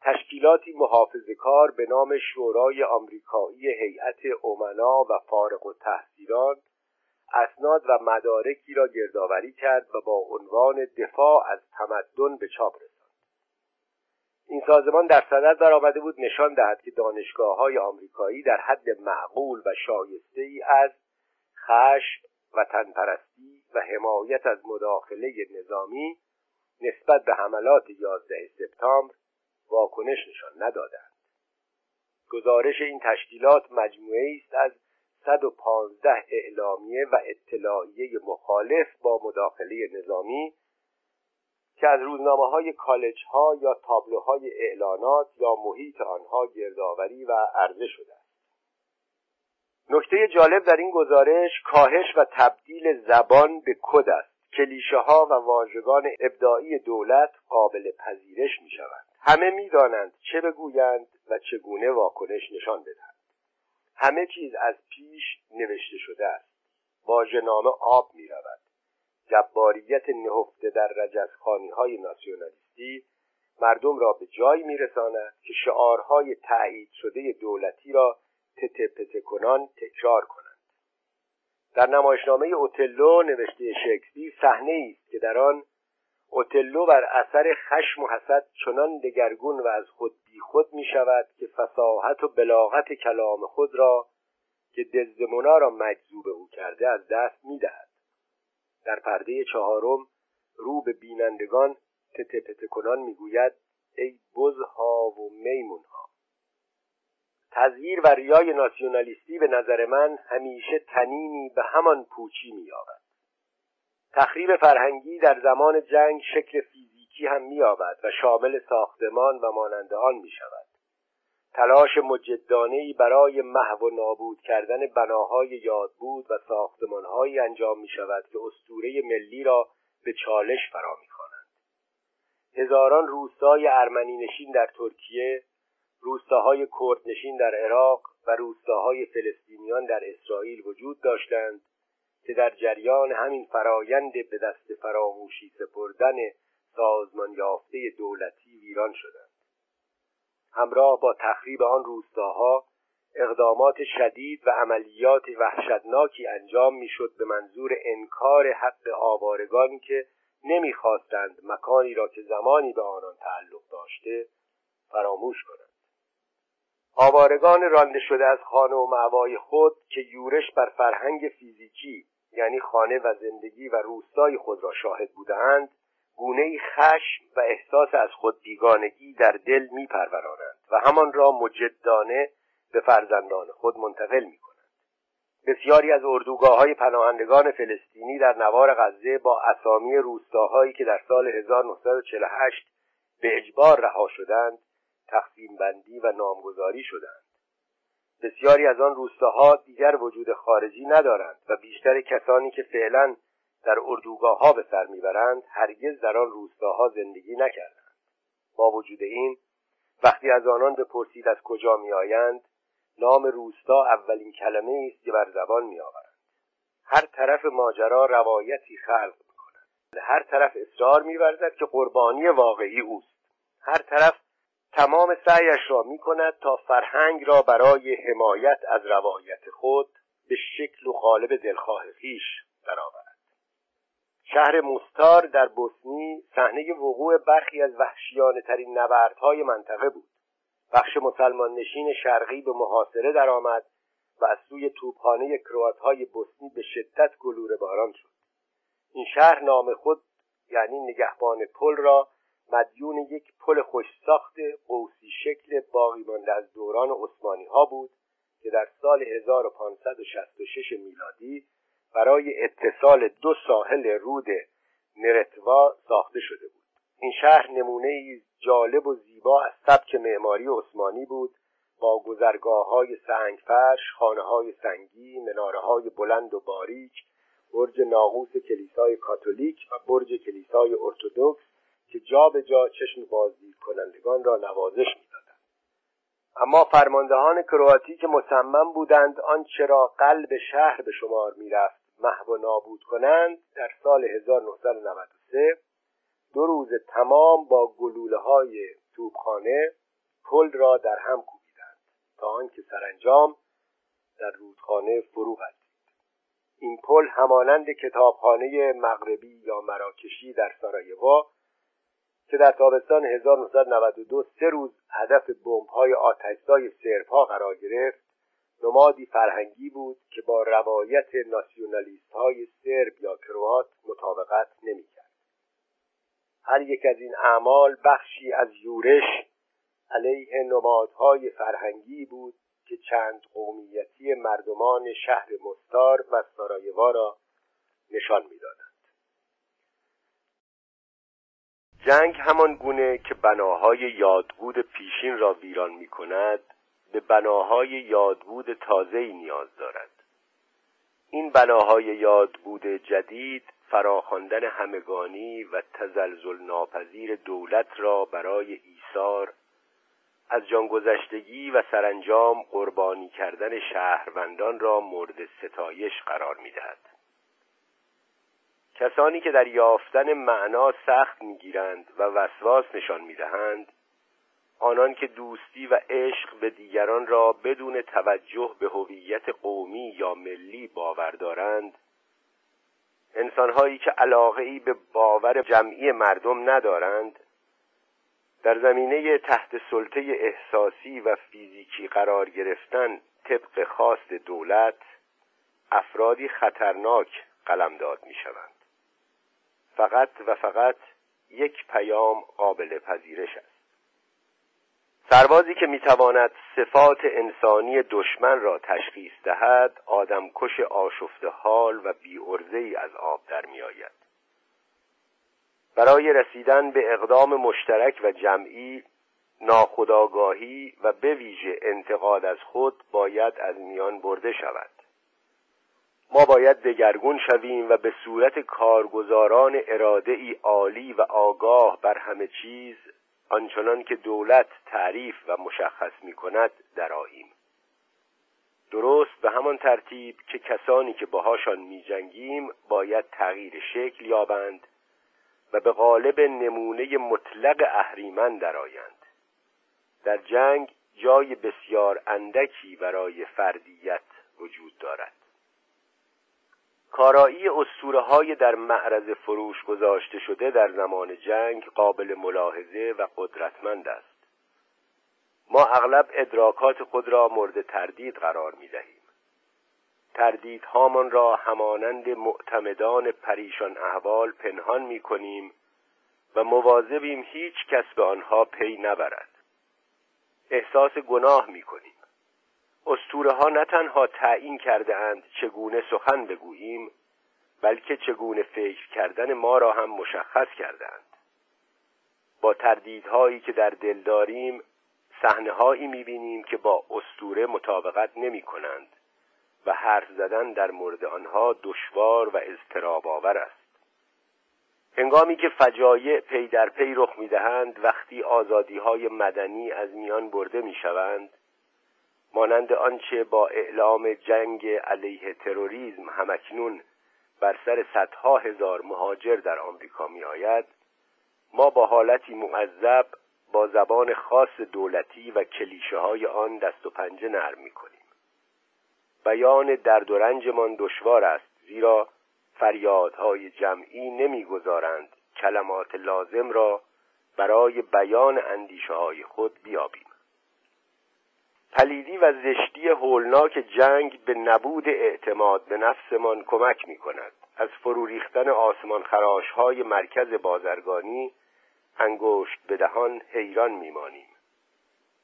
تشکیلاتی محافظه‌کار به نام شورای آمریکایی هیئت امنا و فارغ‌التحصیلان اسناد و مدارکی را گردآوری کرد و با عنوان دفاع از تمدن به چاپ رساند. این سازمان در صدد درآمده بود نشان دهد که دانشگاه‌های آمریکایی در حد معقول و شایسته‌ای از خشم و تنپرستی و حمایت از مداخله نظامی نسبت به حملات 11 سپتامبر واکنش نشان ندادند. گزارش این تشکیلات مجموعه‌ای است از 115 اعلامیه و اطلاعیه مخالف با مداخله نظامی که از روزنامه‌های کالج‌ها یا تابلوهای اعلانات یا محیط آنها گردآوری و عرضه شده است. نکته جالب در این گزارش کاهش و تبدیل زبان به کد است. کلیشه‌ها و واژگان ابداعی دولت قابل پذیرش می‌شوند. همه می‌دانند چه بگویند و چگونه واکنش نشان بدهند. همه چیز از پیش نوشته شده است. واژه‌نامه آب می‌رود. جباریت نهفته در رجزخوانی‌های ناسیونالیستی مردم را به جایی می‌رساند که شعارهای تأیید شده دولتی را تتپته کنان تکرار کنند. در نمایشنامه اوتلو نوشته شکسپیر صحنه‌ای است که در آن اوتلو بر اثر خشم و حسد چنان دگرگون و از خود بیخود می‌شود که فصاحت و بلاغت کلام خود را که دزدمونا را مجذوب او کرده از دست می‌دهد. در پرده چهارم رو به بینندگان تتپته کنان می‌گوید: ای بزها و میمونها. تزویر و ریای ناسیونالیستی به نظر من همیشه تنینی به همان پوچی می‌یابد. تخریب فرهنگی در زمان جنگ شکل فیزیکی هم می‌یابد و شامل ساختمان و مانند آن می‌شود. تلاش مجدانه‌ای برای محو و نابود کردن بناهای یادبود و ساختمان‌هایی انجام می‌شود که اسطوره ملی را به چالش فرا می‌خوانند. هزاران روستای ارمنی‌نشین در ترکیه، روستاهای کردنشین در عراق و روستاهای فلسطینیان در اسرائیل وجود داشتند که در جریان همین فرایند به دست فراموشی سپردن سازمان یافته دولتی ویران شدند. همراه با تخریب آن روستاها اقدامات شدید و عملیات وحشتناکی انجام میشد به منظور انکار حق آوارگان که نمیخواستند مکانی را که زمانی به آنان تعلق داشته فراموش کنند. آوارگان رانده شده از خانه و مأوای خود که یورش بر فرهنگ فیزیکی یعنی خانه و زندگی و روستای خود را شاهد بودند، گونه‌ای خشم و احساس از خود بیگانگی در دل می‌پرورانند و همان را مجدانه به فرزندان خود منتقل می‌کنند. بسیاری از اردوگاه‌های پناهندگان فلسطینی در نوار غزه با اسامی روستاهایی که در سال 1948 به اجبار رها شدند تقسیم بندی و نامگذاری شدند. بسیاری از آن روستاها دیگر وجود خارجی ندارند و بیشتر کسانی که فعلا در اردوگاه‌ها به سر میبرند هرگز در آن روستاها زندگی نکردند. با وجود این وقتی از آنان بپرسید از کجا میآیند، نام روستا اولین کلمه‌ای است که بر زبان میآورند. هر طرف ماجرا روایتی خلق می‌کند. هر طرف اصرار می‌ورزد که قربانی واقعی اوست. هر طرف تمام سعیش را می کند تا فرهنگ را برای حمایت از روایت خود به شکل و قالب دلخواه خویش درآورد. شهر موستار در بوسنی صحنه وقوع برخی از وحشیانه‌ترین نبردهای منطقه بود. بخش مسلمان نشین شرقی به محاصره درآمد و از سوی توپخانه کروات‌های بوسنی به شدت گلوله باران شد. این شهر نام خود یعنی نگهبان پل را مدیون یک پل خوشساخته قوسی شکل باقی مانده از دوران عثمانی‌ها بود که در سال 1566 میلادی برای اتصال دو ساحل رود نرتوا ساخته شده بود. این شهر نمونه‌ای جالب و زیبا از سبک معماری عثمانی بود، با گذرگاه‌های سنگفرش، خانه‌های سنگی، مناره‌های بلند و باریک، برج ناقوس کلیسای کاتولیک و برج کلیسای ارتدوکس که جا به جا چشم بازدیدکنندگان را نوازش می‌دادند. اما فرماندهان کرواتی که مصمم بودند آنچه را قلب شهر به شمار می‌رفت محو و نابود کنند، در سال 1993 دو روز تمام با گلوله‌های توپخانه پل را در هم کوبیدند تا آنکه سرانجام در رودخانه فرو رفت. این پل همانند کتابخانه مغربی یا مراکشی در سارایوو که در تابستان 1992 سه روز هدف بمب‌های آتش‌سوز سرب‌ها قرار گرفت، نمادی فرهنگی بود که با روایت ناسیونالیست‌های سرب یا کروات مطابقت نمی‌کرد. هر یک از این اعمال بخشی از یورش علیه نمادهای فرهنگی بود که چند قومیتی مردمان شهر مستار و سارایوو را نشان می‌دادند. جنگ همان گونه که بناهای یادبود پیشین را ویران می‌کند، به بناهای یادبود تازه‌ای نیاز دارد. این بناهای یادبود جدید فراخواندن همگانی و تزلزل ناپذیر دولت را برای ایثار از جانگذشتگی و سرانجام قربانی کردن شهروندان را مورد ستایش قرار می‌دهد. کسانی که در یافتن معنا سخت می‌گیرند و وسواس نشان می‌دهند، آنان که دوستی و عشق به دیگران را بدون توجه به هویت قومی یا ملی باور دارند، انسان‌هایی که علاقه‌ای به باور جمعی مردم ندارند، در زمینه تحت سلطه احساسی و فیزیکی قرار گرفتن طبق خواست دولت، افرادی خطرناک قلمداد می‌شوند. فقط و فقط یک پیام قابل پذیرش است. سربازی که می‌تواند صفات انسانی دشمن را تشخیص دهد، آدمکش آشفته حال و بی‌عرضه‌ای از آب در می‌آید. برای رسیدن به اقدام مشترک و جمعی، ناخودآگاهی و به ویژه انتقاد از خود باید از میان برده شود. ما باید دگرگون شویم و به صورت کارگزاران اراده‌ای عالی و آگاه بر همه چیز، آنچنان که دولت تعریف و مشخص می‌کند درآییم. درست به همان ترتیب که کسانی که باهاشان می‌جنگیم باید تغییر شکل یابند و به قالب نمونه مطلق اهریمن درآیند. در جنگ جای بسیار اندکی برای فردیت وجود دارد. کارایی اسطوره‌های در معرض فروش گذاشته شده در زمان جنگ قابل ملاحظه و قدرتمند است. ما اغلب ادراکات خود را مورد تردید قرار می‌دهیم. تردیدهامان را همانند معتمدان پریشان احوال پنهان می‌کنیم و مواظبیم هیچ کس به آنها پی نبرد. احساس گناه می‌کنیم. اسطوره‌ها نه تنها تعیین کرده‌اند چگونه سخن بگوییم، بلکه چگونه فکر کردن ما را هم مشخص کرده‌اند. با تردیدهایی که در دل داریم، صحنه‌هایی می‌بینیم که با اسطوره مطابقت نمی‌کنند و حرف زدن در مورد آنها دشوار و اضطراب‌آور است. هنگامی که فجایع پی در پی رخ می‌دهند، وقتی آزادی‌های مدنی از میان برده می‌شوند، مانند آنچه با اعلام جنگ علیه تروریسم همکنون بر سر صدها هزار مهاجر در آمریکا می‌آید، ما با حالتی معذب با زبان خاص دولتی و کلیشه‌های آن دست و پنجه نرم می‌کنیم. بیان درد و رنجمان دشوار است، زیرا فریادهای جمعی نمی‌گذارند کلمات لازم را برای بیان اندیشه‌های خود بیابیم. پلیدی و زشتی هولناک جنگ به نبود اعتماد به نفسمان کمک می‌کند. از فروریختن آسمان خراش‌های مرکز بازرگانی انگشت به دهان حیران می‌مانیم.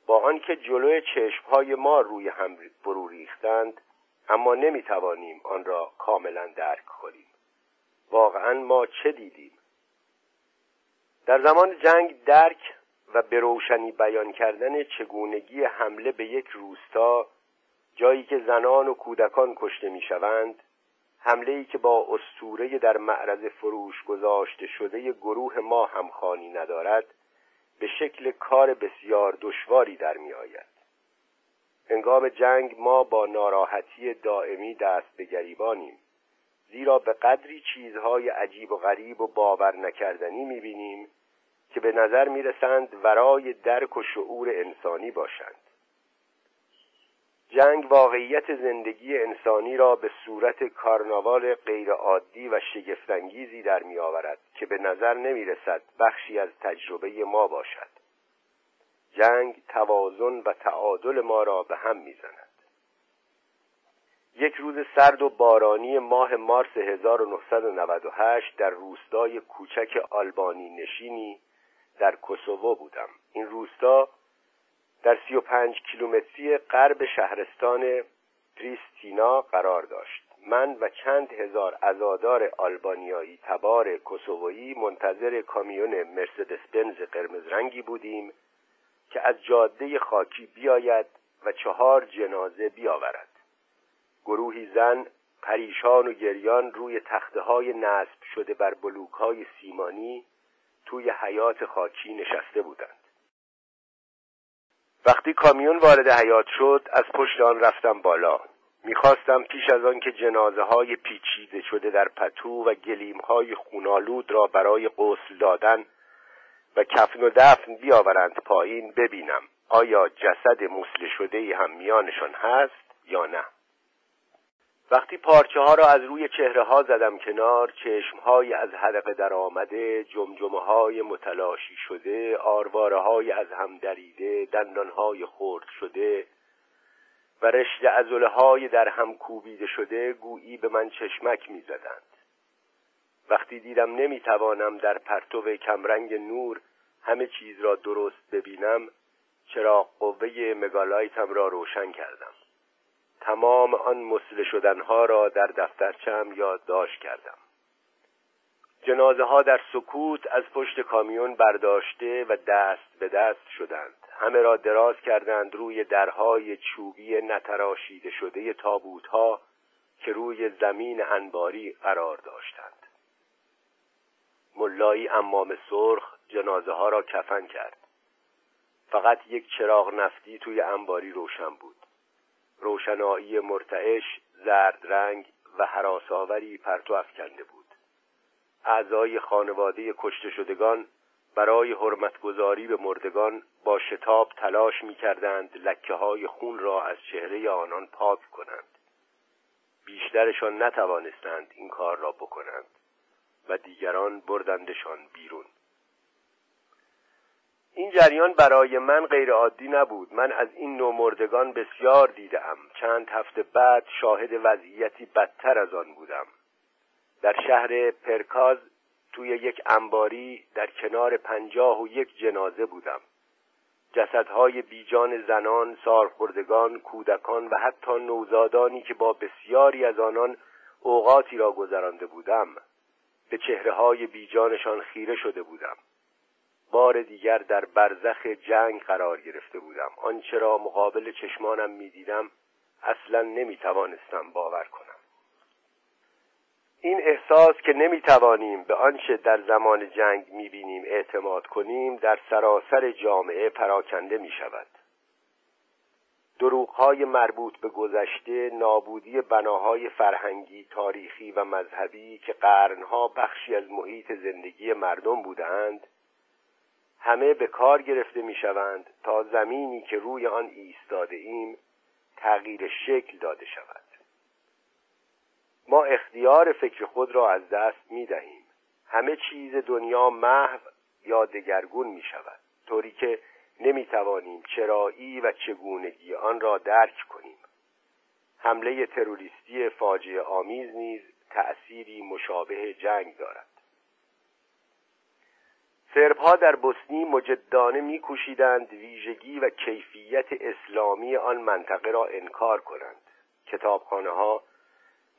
با آنکه جلوی چشم‌های ما روی هم فروریختند، اما نمی‌توانیم آن را کاملاً درک کنیم. واقعاً ما چه دیدیم؟ در زمان جنگ درک و به روشنی بیان کردن چگونگی حمله به یک روستا، جایی که زنان و کودکان کشته می‌شوند، حمله‌ای که با اسطوره در معرض فروش گذاشته شده گروه ما همخوانی ندارد، به شکل کار بسیار دشواری در می‌آید. هنگام جنگ ما با ناراحتی دائمی دست به گریبانیم، زیرا به قدری چیزهای عجیب و غریب و باور نکردنی می‌بینیم که به نظر می‌رسند ورای درک و شعور انسانی باشند. جنگ واقعیت زندگی انسانی را به صورت کارناوال غیرعادی و شگفت‌انگیزی در می‌آورد که به نظر نمی‌رسد بخشی از تجربه ما باشد. جنگ توازن و تعادل ما را به هم می‌زند. یک روز سرد و بارانی ماه مارس 1998 در روستای کوچک آلبانی نشینی در کوسوو بودم. این روستا در 35 کیلومتری غرب شهرستان پریستینا قرار داشت. من و چند هزار عزادار آلبانیایی تبار کوسوویی منتظر کامیون مرسدس بنز قرمز رنگی بودیم که از جاده خاکی بیاید و 4 جنازه بیاورد. گروهی زن پریشان و گریان روی تخته‌های نصب شده بر بلوک‌های سیمانی توی حیات خاکی نشسته بودند. وقتی کامیون وارد حیات شد، از پشت آن رفتم بالا. می‌خواستم پیش از آن که جنازه‌های پیچیده شده در پتو و گلیم‌های خونالود را برای غسل دادن و کفن و دفن بیاورند پایین، ببینم آیا جسد مسله شده‌ای هم میانشان هست یا نه. وقتی پارچه ها را از روی چهره ها زدم کنار، چشم های از حدقه در آمده، جمجمه های متلاشی شده، آرواره های از هم دریده، دندان های خرد شده و رشته عضله های در هم کوبیده شده گویی به من چشمک می زدند. وقتی دیدم نمی توانم در پرتو کمرنگ نور همه چیز را درست ببینم، چراغ قوه مگالایتم را روشن کردم. تمام آن مسله شدنها را در دفترچه‌ام یادداشت کردم. جنازه ها در سکوت از پشت کامیون برداشته و دست به دست شدند. همه را دراز کردند روی درهای چوبی نتراشیده شده تابوت ها که روی زمین انباری قرار داشتند. ملایی عمامه سرخ جنازه ها را کفن کرد. فقط یک چراغ نفتی توی انباری روشن بود. روشنایی مرتعش، زرد رنگ و هراس‌آوری پرتو افکنده بود. اعضای خانواده کشته شدگان برای حرمتگذاری به مردگان با شتاب تلاش می‌کردند لکه‌های خون را از چهره آنان پاک کنند. بیشترشان نتوانستند این کار را بکنند و دیگران بردندشان بیرون. این جریان برای من غیر عادی نبود. من از این نوع مردگان بسیار دیدم. چند هفته بعد شاهد وضعیتی بدتر از آن بودم. در شهر پرکاز توی یک انباری در کنار 51 جنازه بودم. جسدهای بیجان زنان، سالخوردگان، کودکان و حتی نوزادانی که با بسیاری از آنان اوقاتی را گذرانده بودم. به چهره‌های بیجانشان خیره شده بودم. بار دیگر در برزخ جنگ قرار گرفته بودم. آنچه را مقابل چشمانم می‌دیدم اصلاً نمی‌توانستم باور کنم. این احساس که نمی‌توانیم به آنچه در زمان جنگ می‌بینیم اعتماد کنیم در سراسر جامعه پراکنده می‌شود. دروغ‌های مربوط به گذشته، نابودی بناهای فرهنگی، تاریخی و مذهبی که قرن‌ها بخشی از محیط زندگی مردم بودند، همه به کار گرفته می‌شوند تا زمینی که روی آن ایستاده ایم تغییر شکل داده شود. ما اختیار فکر خود را از دست می دهیم. همه چیز دنیا محو یا دگرگون می شود، طوری که نمی توانیم چرایی و چگونگی آن را درک کنیم. حمله تروریستی فاجعه آمیز نیز تأثیری مشابه جنگ دارد. سرب‌ها در بوسنی مجدانه می‌کوشیدند ویژگی و کیفیت اسلامی آن منطقه را انکار کنند. کتابخانه‌ها،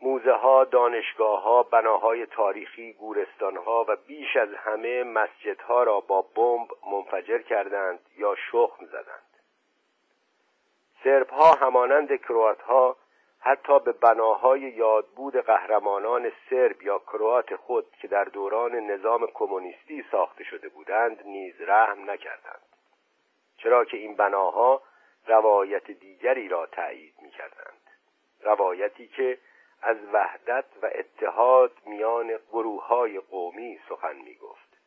موزه‌ها، دانشگاه‌ها، بناهای تاریخی، گورستان‌ها و بیش از همه مسجدها را با بمب منفجر کردند یا شخم زدند. سرب‌ها همانند کروات‌ها حتی به بناهای یادبود قهرمانان سرب یا کروات خود که در دوران نظام کمونیستی ساخته شده بودند نیز رحم نکردند، چرا که این بناها روایت دیگری را تأیید می‌کردند، روایتی که از وحدت و اتحاد میان گروه‌های قومی سخن می‌گفت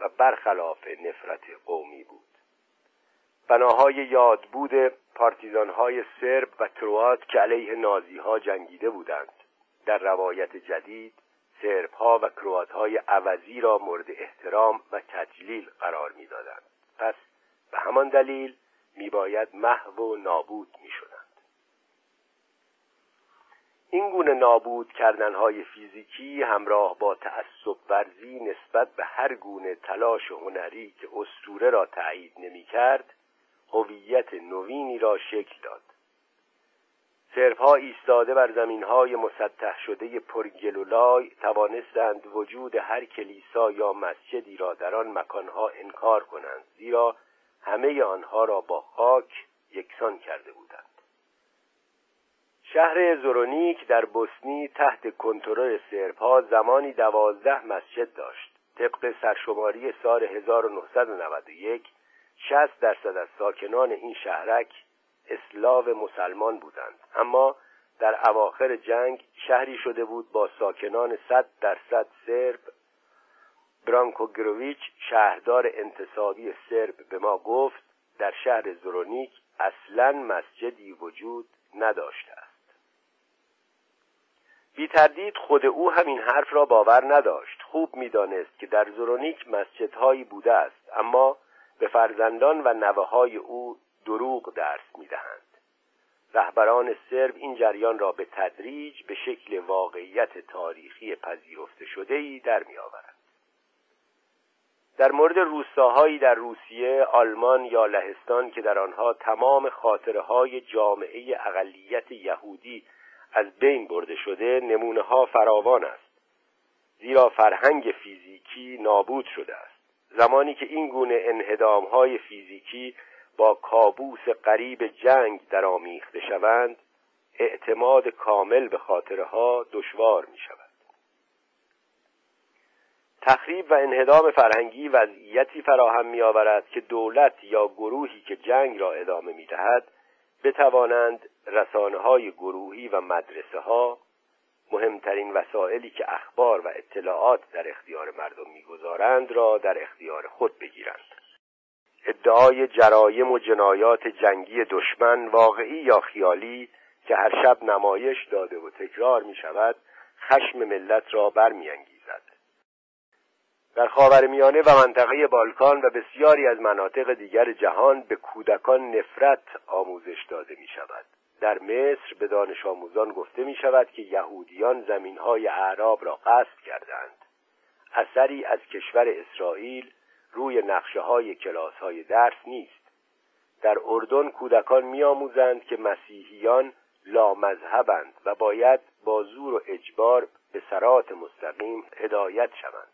و برخلاف نفرت قومی بود. بناهای یادبود پارتیزان‌های سرب و کروات که علیه نازی‌ها جنگیده بودند، در روایت جدید سرب‌ها و کروات‌های عوضی را مورد احترام و تجلیل قرار می‌دادند. پس به همان دلیل می‌باید محو و نابود می‌شدند. این گونه نابود کردن‌های فیزیکی همراه با تعصب ورزی نسبت به هر گونه تلاش هنری که اسطوره را تأیید نمی‌کرد، هویت نوینی را شکل داد. سرب‌ها ایستاده بر زمین‌های مسطح شده پرگلولای توانستند وجود هر کلیسا یا مسجدی را در آن مکان‌ها انکار کنند، زیرا همه آنها را با خاک یکسان کرده بودند. شهر زورونیک در بوسنی تحت کنترل سرب‌ها زمانی 12 مسجد داشت. طبق سرشماری سال 1991 60% از ساکنان این شهرک اسلاو مسلمان بودند، اما در اواخر جنگ شهری شده بود با ساکنان 100% سرب. برانکو گروویچ شهردار انتصابی سرب به ما گفت در شهر زورونیک اصلاً مسجدی وجود نداشته است. بی تردید خود او هم این حرف را باور نداشت. خوب می‌دانست که در زورونیک مسجدهایی بوده است، اما به فرزندان و نوه‌های او دروغ درس می‌دهند. رهبران سرب این جریان را به تدریج به شکل واقعیت تاریخی پذیرفته شده‌ای در می‌آورند. در مورد روستاهایی در روسیه، آلمان یا لهستان که در آنها تمام خاطره‌های جامعه اقلیت یهودی از بین برده شده، نمونه‌ها فراوان است، زیرا فرهنگ فیزیکی نابود شده است. زمانی که این گونه انهدام‌های فیزیکی با کابوس قریب جنگ درآمیخته شوند، اعتماد کامل به خاطره‌ها دشوار می‌شود. تخریب و انهدام فرهنگی وضعیتی فراهم می‌آورد که دولت یا گروهی که جنگ را ادامه می‌دهد بتوانند رسانه‌های گروهی و مدرسه‌ها، مهمترین وسایلی که اخبار و اطلاعات در اختیار مردم می‌گذارند را در اختیار خود بگیرند. ادعای جرایم و جنایات جنگی دشمن، واقعی یا خیالی، که هر شب نمایش داده و تکرار می‌شود، خشم ملت را برمی‌انگیزد. در خاورمیانه و منطقه بالکان و بسیاری از مناطق دیگر جهان به کودکان نفرت آموزش داده می‌شود. در مصر به دانش آموزان گفته می شود که یهودیان زمین‌های اعراب را غصب کردند. اثری از کشور اسرائیل روی نقشه‌های کلاس‌های درس نیست. در اردن کودکان می آموزند که مسیحیان لامذهبند و باید با زور و اجبار به صراط مستقیم هدایت شوند،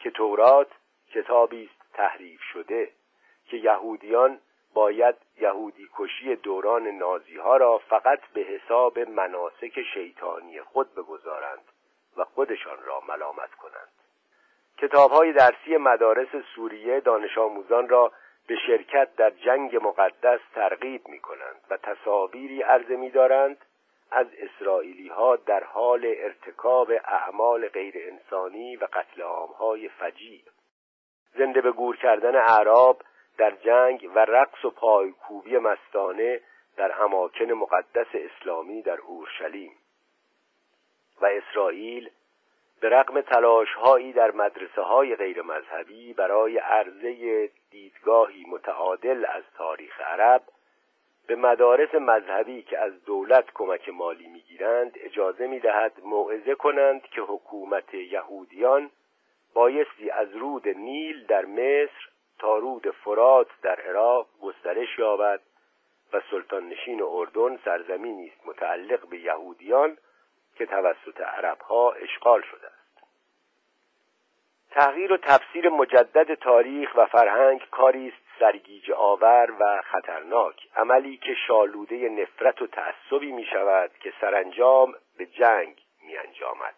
که تورات کتابی است تحریف شده، که یهودیان باید یهودی کشی دوران نازیها را فقط به حساب مناسک شیطانی خود بگذارند و خودشان را ملامت کنند. کتاب‌های درسی مدارس سوریه دانش آموزان را به شرکت در جنگ مقدس ترغیب می‌کنند و تصاویری عرضه می‌دارند از اسرائیلی‌ها در حال ارتکاب اعمال غیرانسانی و قتل عام‌های فجیع، زنده به گور کردن اعراب در جنگ و رقص و پایکوبی مستانه در اماکن مقدس اسلامی در اورشلیم. و اسرائیل به رغم تلاش‌هایی در مدرسه‌های غیر مذهبی برای عرضه دیدگاهی متعادل از تاریخ عرب به مدارس مذهبی که از دولت کمک مالی می‌گیرند اجازه می‌دهد موعظه کنند که حکومت یهودیان بایستی از رود نیل در مصر تا رود فرات در عراق گسترش یابد و سلطان نشین اردن سرزمینی است متعلق به یهودیان که توسط عرب‌ها اشغال شده است. تغییر و تفسیر مجدد تاریخ و فرهنگ کاری است سرگیجه آور و خطرناک، عملی که شالوده نفرت و تعصبی می شود که سرانجام به جنگ می انجامد.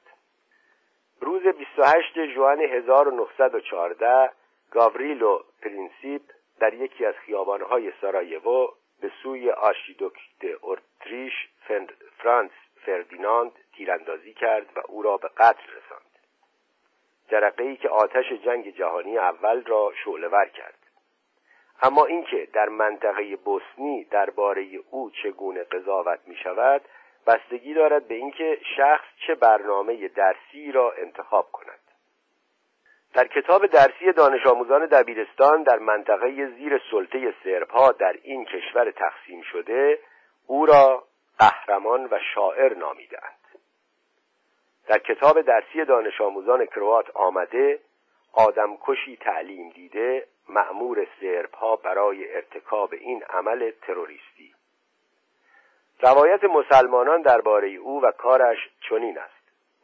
روز 28 ژوئن 1914 گاوریلو پرینسیپ در یکی از خیابان‌های سارایوو به سوی آرشیدوکت اتریش فرانس فردیناند تیراندازی کرد و او را به قتل رساند. جرقه‌ای که آتش جنگ جهانی اول را شعله‌ور کرد. اما اینکه در منطقه بوسنی درباره او چگونه قضاوت می‌شود بستگی دارد به اینکه شخص چه برنامه درسی را انتخاب کند. در کتاب درسی دانش آموزان دبیرستان در منطقه زیر سلطه سرب‌ها در این کشور تقسیم شده او را قهرمان و شاعر نامیدند. در کتاب درسی دانش آموزان کروات آمده آدمکشی تعلیم دیده مأمور سرب‌ها برای ارتکاب این عمل تروریستی. روایت مسلمانان درباره او و کارش چنین است: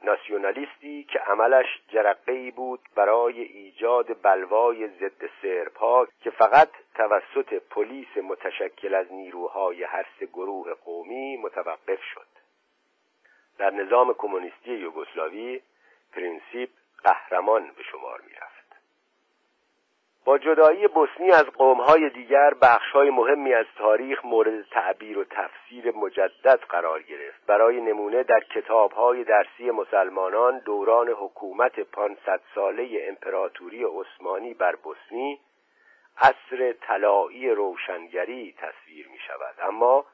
ناسیونالیستی که عملش جرقه‌ای بود برای ایجاد بلوای ضد سرب‌ها که فقط توسط پلیس متشکل از نیروهای هر سه گروه قومی متوقف شد. در نظام کمونیستی یوگسلاوی پرینسیپ قهرمان به شمار می‌رفت. با جدایی بوسنی از قوم‌های دیگر بخش‌های مهمی از تاریخ مورد تعبیر و تفسیر مجدد قرار گرفت. برای نمونه در کتاب‌های درسی مسلمانان دوران حکومت 500 ساله امپراتوری عثمانی بر بوسنی عصر طلایی روشنگری تصویر می‌شود، اما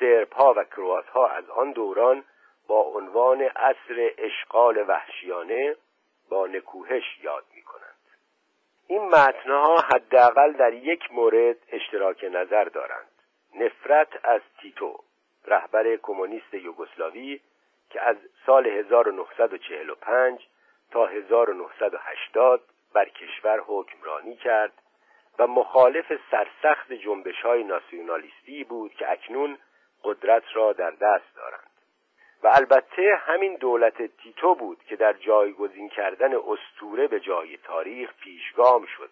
سرب‌ها و کروات‌ها از آن دوران با عنوان عصر اشغال وحشیانه با نکوهش یاد می‌کنند. این متن‌ها حداقل در یک مورد اشتراک نظر دارند: نفرت از تیتو، رهبر کمونیست یوگسلاوی که از سال 1945 تا 1980 بر کشور حکمرانی کرد و مخالف سرسخت جنبش‌های ناسیونالیستی بود که اکنون قدرت را در دست دارند. و البته همین دولت تیتو بود که در جایگزین کردن اسطوره به جای تاریخ پیشگام شد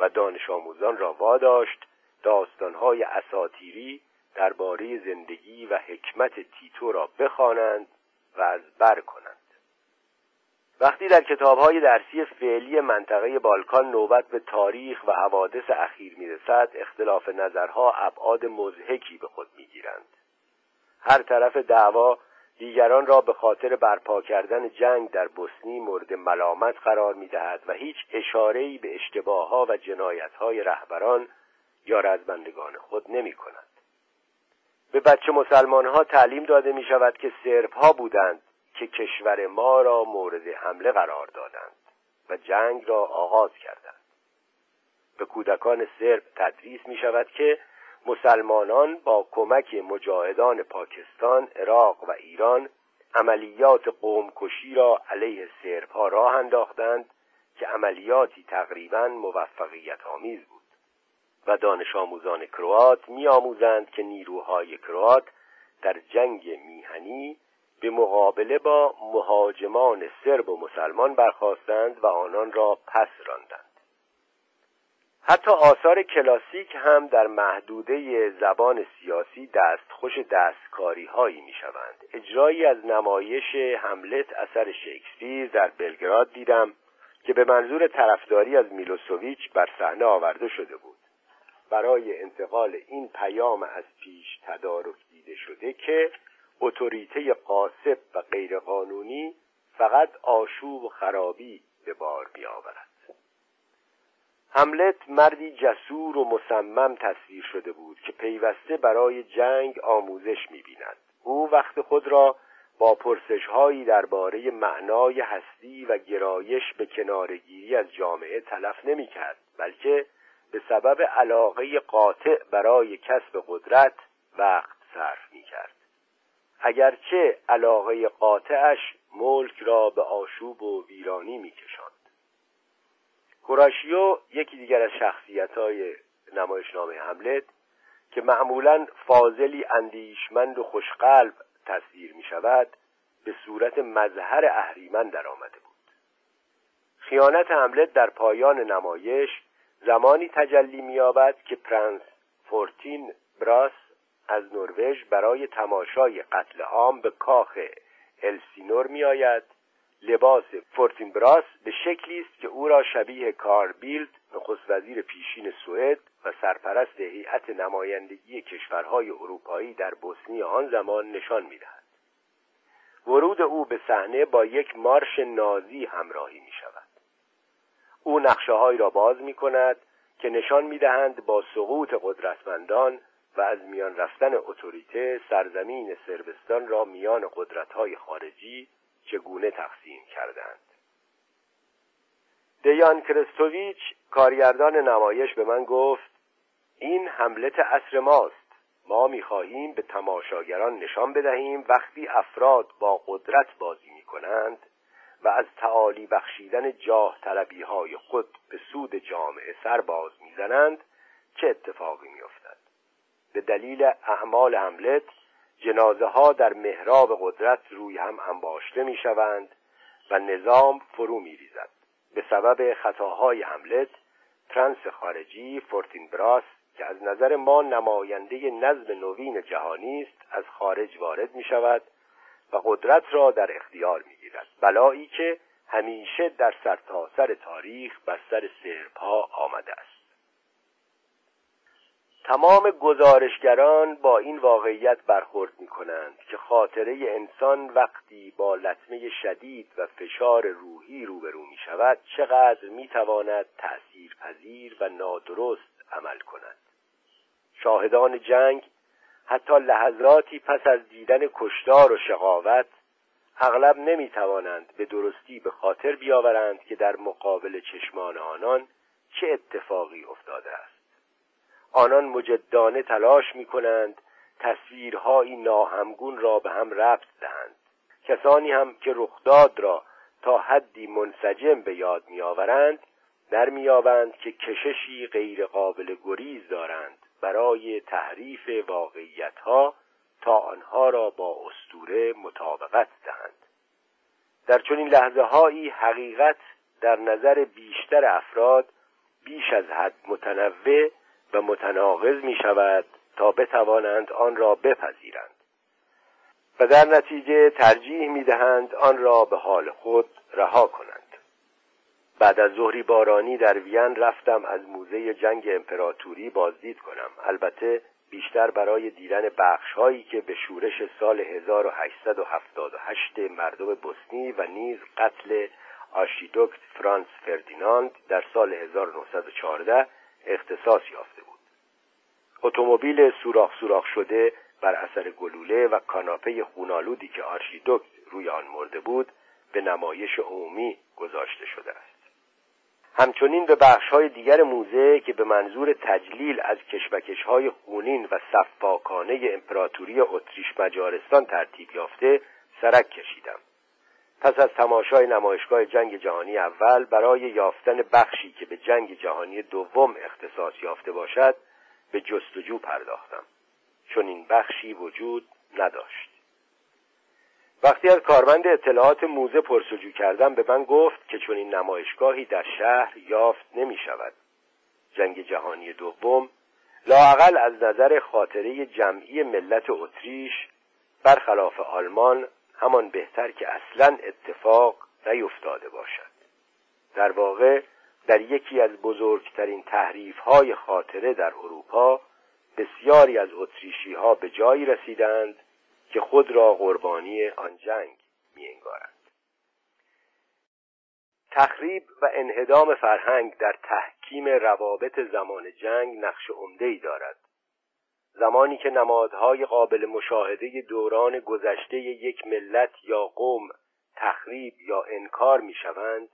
و دانش آموزان را واداشت داستان‌های اساطیری درباره زندگی و حکمت تیتو را بخوانند و از بر کنند. وقتی در کتاب‌های درسی فعلی منطقه بالکان نوبت به تاریخ و حوادث اخیر می‌رسد، اختلاف نظرها ابعاد مضحکی به خود می‌گیرند. هر طرف دعوا دیگران را به خاطر برپا کردن جنگ در بوسنی مورد ملامت قرار می‌دهد و هیچ اشاره‌ای به اشتباه‌ها و جنایت‌های رهبران یا رزمندگان خود نمی‌کند. به بچه مسلمان‌ها تعلیم داده می‌شود که سرب‌ها بودند که کشور ما را مورد حمله قرار دادند و جنگ را آغاز کردند. به کودکان سرب تدریس می‌شود که مسلمانان با کمک مجاهدان پاکستان، عراق و ایران عملیات قومکشی را علیه سرب‌ها راه انداختند که عملیاتی تقریباً موفقیت‌آمیز بود. و دانش آموزان کروات می‌آموزند که نیروهای کروات در جنگ میهنی به مقابله با مهاجمان سرب و مسلمان برخاستند و آنان را پس راندند. حتی آثار کلاسیک هم در محدوده زبان سیاسی دستخوش دستکاری‌هایی می‌شوند. اجرایی از نمایش هملت اثر شکسپیر در بلگراد دیدم که به منظور طرفداری از میلوسوویچ بر صحنه آورده شده بود. برای انتقال این پیام از پیش تدارک دیده شده که اتوریته غاصب و غیرقانونی فقط آشوب و خرابی به بار می‌آورد. هملت مردی جسور و مصمم تصویر شده بود که پیوسته برای جنگ آموزش می‌بیند. او وقت خود را با پرسش‌هایی درباره معنای هستی و گرایش به کنارگیری از جامعه تلف نمی‌کرد، بلکه به سبب علاقه قاطع برای کسب قدرت وقت صرف می‌کرد. اگرچه علاقه قاطعش ملک را به آشوب و ویرانی می‌کشاند. کوراشیو، یکی دیگر از شخصیت‌های نمایشنامه هملت، که معمولاً فاضلی اندیشمند و خوشقلب تصویر می‌شود، به صورت مظهر اهریمن درآمده بود. خیانت هملت در پایان نمایش زمانی تجلی می‌یابد که پرنس فورتین براس از نروژ برای تماشای قتل عام به کاخ السینور می‌آید. لباس فورتین براس به شکلی است که او را شبیه کاربیلد، نخست وزیر پیشین سوئد و سرپرست هیئت نمایندگی کشورهای اروپایی در بوسنی آن زمان نشان می‌دهد. ورود او به صحنه با یک مارش نازی همراهی می‌شود. او نقشه‌هایی را باز می‌کند که نشان می‌دهند با سقوط قدرتمندان و از میان رفتن اتوریته، سرزمین سربستان را میان قدرت‌های خارجی چگونه تقسیم کردند. دیان کریستوویچ، کارگردان نمایش، به من گفت: این هملت عصر ماست. ما می‌خواهیم به تماشاگران نشان بدهیم وقتی افراد با قدرت بازی می‌کنند و از تعالی بخشیدن جاه طلبی‌های خود به سود جامعه سر باز می‌زنند چه اتفاقی می‌افتد. به دلیل اعمال هملت جنازه ها در محراب قدرت روی هم انباشته می شوند و نظام فرو می ریزد. به سبب خطاهای هملت، پرنس خارجی فورتین براس که از نظر ما نماینده نظم نوین جهانی است، از خارج وارد می شود و قدرت را در اختیار می گیرد. بلایی که همیشه در سرتاسر تاریخ بر سر سرپا آمده است. تمام گزارشگران با این واقعیت برخورد می‌کنند که خاطره انسان وقتی با لطمه شدید و فشار روحی روبرو می‌شود چقدر می‌تواند تأثیرپذیر و نادرست عمل کند. شاهدان جنگ حتی لحظاتی پس از دیدن کشتار و شقاوت اغلب نمی‌توانند به درستی به خاطر بیاورند که در مقابل چشمان آنان چه اتفاقی افتاده است. آنان مجدانه تلاش می‌کنند تصویرهای ناهمگون را به هم ربط دهند. کسانی هم که رخداد را تا حدی منسجم به یاد می‌آورند، در می‌یابند که کششی غیرقابل گریز دارند برای تحریف واقعیت‌ها تا آنها را با اسطوره مطابقت دهند. در چنین لحظه‌هایی حقیقت در نظر بیشتر افراد بیش از حد متنوع و متناقض می شود تا بتوانند آن را بپذیرند و در نتیجه ترجیح می دهند آن را به حال خود رها کنند. بعد از ظهری بارانی در وین رفتم از موزه جنگ امپراتوری بازدید کنم، البته بیشتر برای دیدن بخش‌هایی که به شورش سال 1878 مردم بوسنی و نیز قتل آرشیدکت فرانس فردیناند در سال 1914 اختصاص یافته بود. اتومبیل سوراخ شده بر اثر گلوله و کاناپه خونالودی که آرشیدکت روی آن مرده بود به نمایش عمومی گذاشته شده است. همچنین به بخش‌های دیگر موزه که به منظور تجلیل از کشمکش‌های خونین و سفاکانه امپراتوری اتریش مجارستان ترتیب یافته سرک کشیدم. پس از تماشای نمایشگاه جنگ جهانی اول، برای یافتن بخشی که به جنگ جهانی دوم اختصاص یافته باشد به جستجو پرداختم، چون این بخشی وجود نداشت. وقتی از کارمند اطلاعات موزه پرسجو کردم، به من گفت که چون این نمایشگاهی در شهر یافت نمی شود. جنگ جهانی دوم لااقل از نظر خاطره جمعی ملت اتریش برخلاف آلمان همان بهتر که اصلاً اتفاق نیفتاده باشد. در واقع در یکی از بزرگترین تحریف‌های خاطره در اروپا بسیاری از اتریشی‌ها به جایی رسیدند که خود را قربانی آن جنگ می‌انگارند. تخریب و انهدام فرهنگ در تحکیم روابط زمان جنگ نقش عمده‌ای دارد. زمانی که نمادهای قابل مشاهده دوران گذشته یک ملت یا قوم تخریب یا انکار میشوند،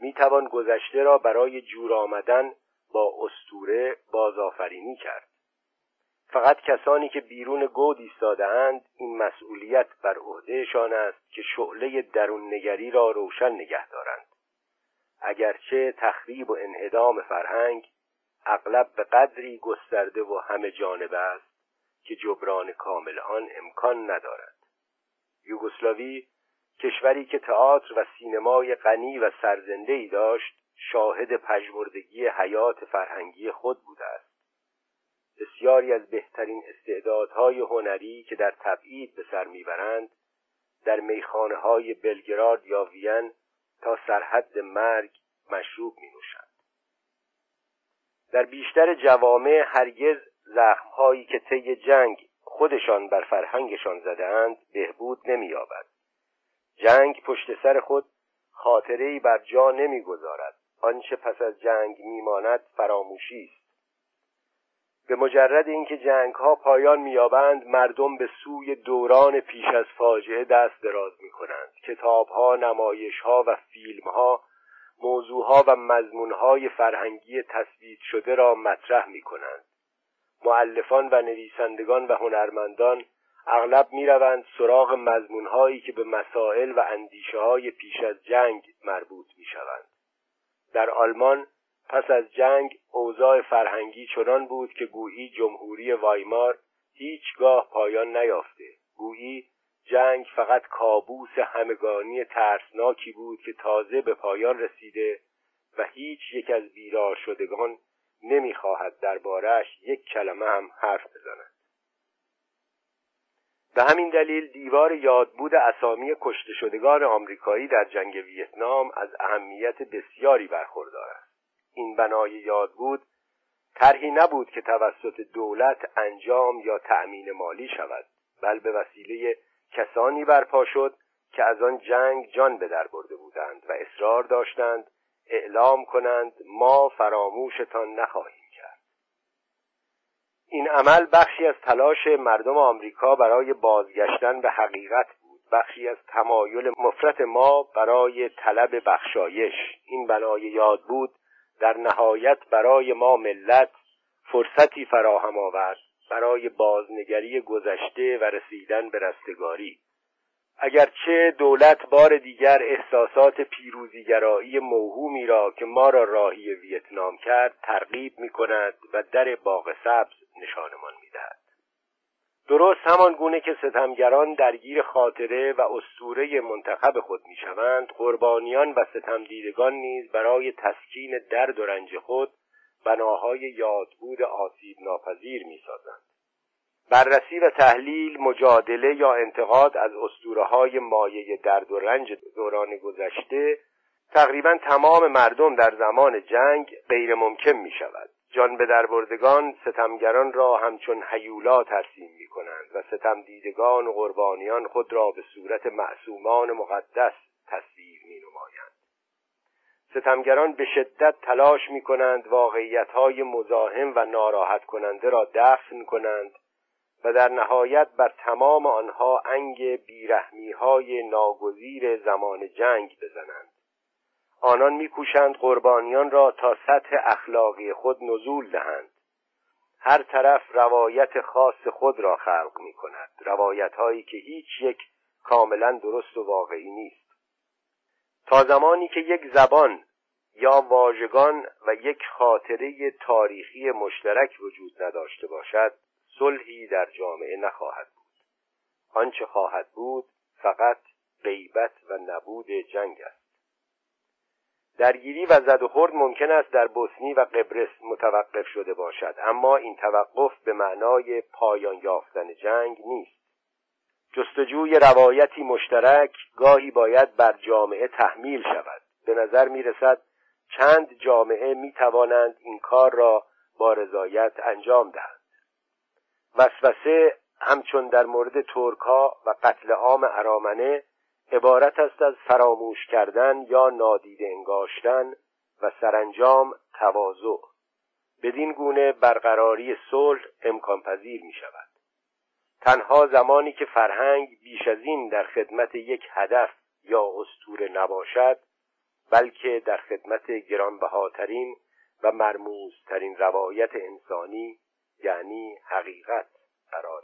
میتوان گذشته را برای جور آمدن با اسطوره بازآفرینی کرد. فقط کسانی که بیرون گود ایستاده‌اند این مسئولیت بر عهدهشان است که شعله درون نگری را روشن نگه دارند، اگرچه تخریب و انهدام فرهنگ اغلب به قدری گسترده و همه جانبه است که جبران کامل آن امکان ندارد. یوگسلاوی، کشوری که تئاتر و سینمای غنی و سرزنده‌ای داشت، شاهد پژمردگی حیات فرهنگی خود بوده است. بسیاری از بهترین استعدادهای هنری که در تبعید به سر میبرند، در میخانه‌های بلگراد یا وین تا سرحد مرگ مشروب می‌نوشند. در بیشتر جوامع هرگز زخم‌هایی که طی جنگ خودشان بر فرهنگشان زده‌اند بهبود نمی‌یابد. جنگ پشت سر خود خاطره‌ای بر جا نمی‌گذارد. آنچه پس از جنگ می‌ماند فراموشی است. به مجرد اینکه جنگ‌ها پایان می‌یابند، مردم به سوی دوران پیش از فاجعه دست دراز می‌کنند. کتاب‌ها، نمایش‌ها و فیلم‌ها موضوعها و مضمونهای فرهنگی تثبیت شده را مطرح می‌کنند. مؤلفان و نویسندگان و هنرمندان اغلب می‌روند سراغ مضمونهایی که به مسائل و اندیشه‌های پیش از جنگ مربوط می‌شوند. در آلمان پس از جنگ اوضاع فرهنگی چنان بود که گویی جمهوری وایمار هیچگاه پایان نیافته، گویی جنگ فقط کابوس همگانی ترسناکی بود که تازه به پایان رسیده و هیچ یک از بیدار شدگان نمیخواهد درباره‌اش یک کلمه هم حرف بزند. به همین دلیل دیوار یادبود اسامی کشته شدگان آمریکایی در جنگ ویتنام از اهمیت بسیاری برخوردار است. این بنای یادبود طرحی نبود که توسط دولت انجام یا تأمین مالی شود، بل به وسیله کسانی برپا شد که از آن جنگ جان به در برده بودند و اصرار داشتند اعلام کنند ما فراموشتان نخواهیم کرد. این عمل بخشی از تلاش مردم آمریکا برای بازگشتن به حقیقت بود، بخشی از تمایل مفرط ما برای طلب بخشایش. این بنای یاد بود در نهایت برای ما ملت فرصتی فراهم آورد برای بازنگری گذشته و رسیدن به رستگاری. اگرچه دولت بار دیگر احساسات پیروزیگرایی موهومی را که ما را راهی ویتنام کرد ترغیب می‌کند و در باغ سبز نشانمان می‌دهد. درست همان گونه که ستمگران درگیر خاطره و اسطوره منتخب خود می‌شوند، قربانیان و ستمدیدگان نیز برای تسکین درد و رنج خود بناهای یادبود آسیب ناپذیر می‌سازند. بررسی و تحلیل، مجادله یا انتقاد از اسطوره‌های مایه درد و رنج دوران گذشته تقریباً تمام مردم در زمان جنگ غیر ممکن می‌شود. جان به دربردگان ستمگران را همچون هیولا ترسیم می‌کنند و ستمدیدگان و قربانیان خود را به صورت معصومان مقدس تصویر می‌نمایند. ستمگران به شدت تلاش می‌کنند واقعیت‌های مزاحم و ناراحت کننده را دفن کنند و در نهایت بر تمام آنها انگ بیرحمی‌های ناگزیر زمان جنگ بزنند. آنان می‌کوشند قربانیان را تا سطح اخلاقی خود نزول دهند. هر طرف روایت خاص خود را خلق می‌کند، روایت‌هایی که هیچ یک کاملاً درست و واقعی نیست. تا زمانی که یک زبان یا واژگان و یک خاطره تاریخی مشترک وجود نداشته باشد، صلحی در جامعه نخواهد بود. آنچه خواهد بود فقط غیبت و نبود جنگ است. درگیری و زد و خورد ممکن است در بوسنی و قبرس متوقف شده باشد، اما این توقف به معنای پایان یافتن جنگ نیست. جستجوی روایتی مشترک گاهی باید بر جامعه تحمیل شود. به نظر می رسد چند جامعه می توانند این کار را با رضایت انجام دهند. وسوسه همچون در مورد ترک‌ها و قتل عام ارامنه عبارت است از فراموش کردن یا نادیده انگاشتن و سرانجام تواضع. بدین گونه برقراری صلح امکان پذیر می شود. تنها زمانی که فرهنگ بیش از این در خدمت یک هدف یا اسطوره نباشد، بلکه در خدمت گرانبهاترین و مرموزترین روایت انسانی یعنی حقیقت قرار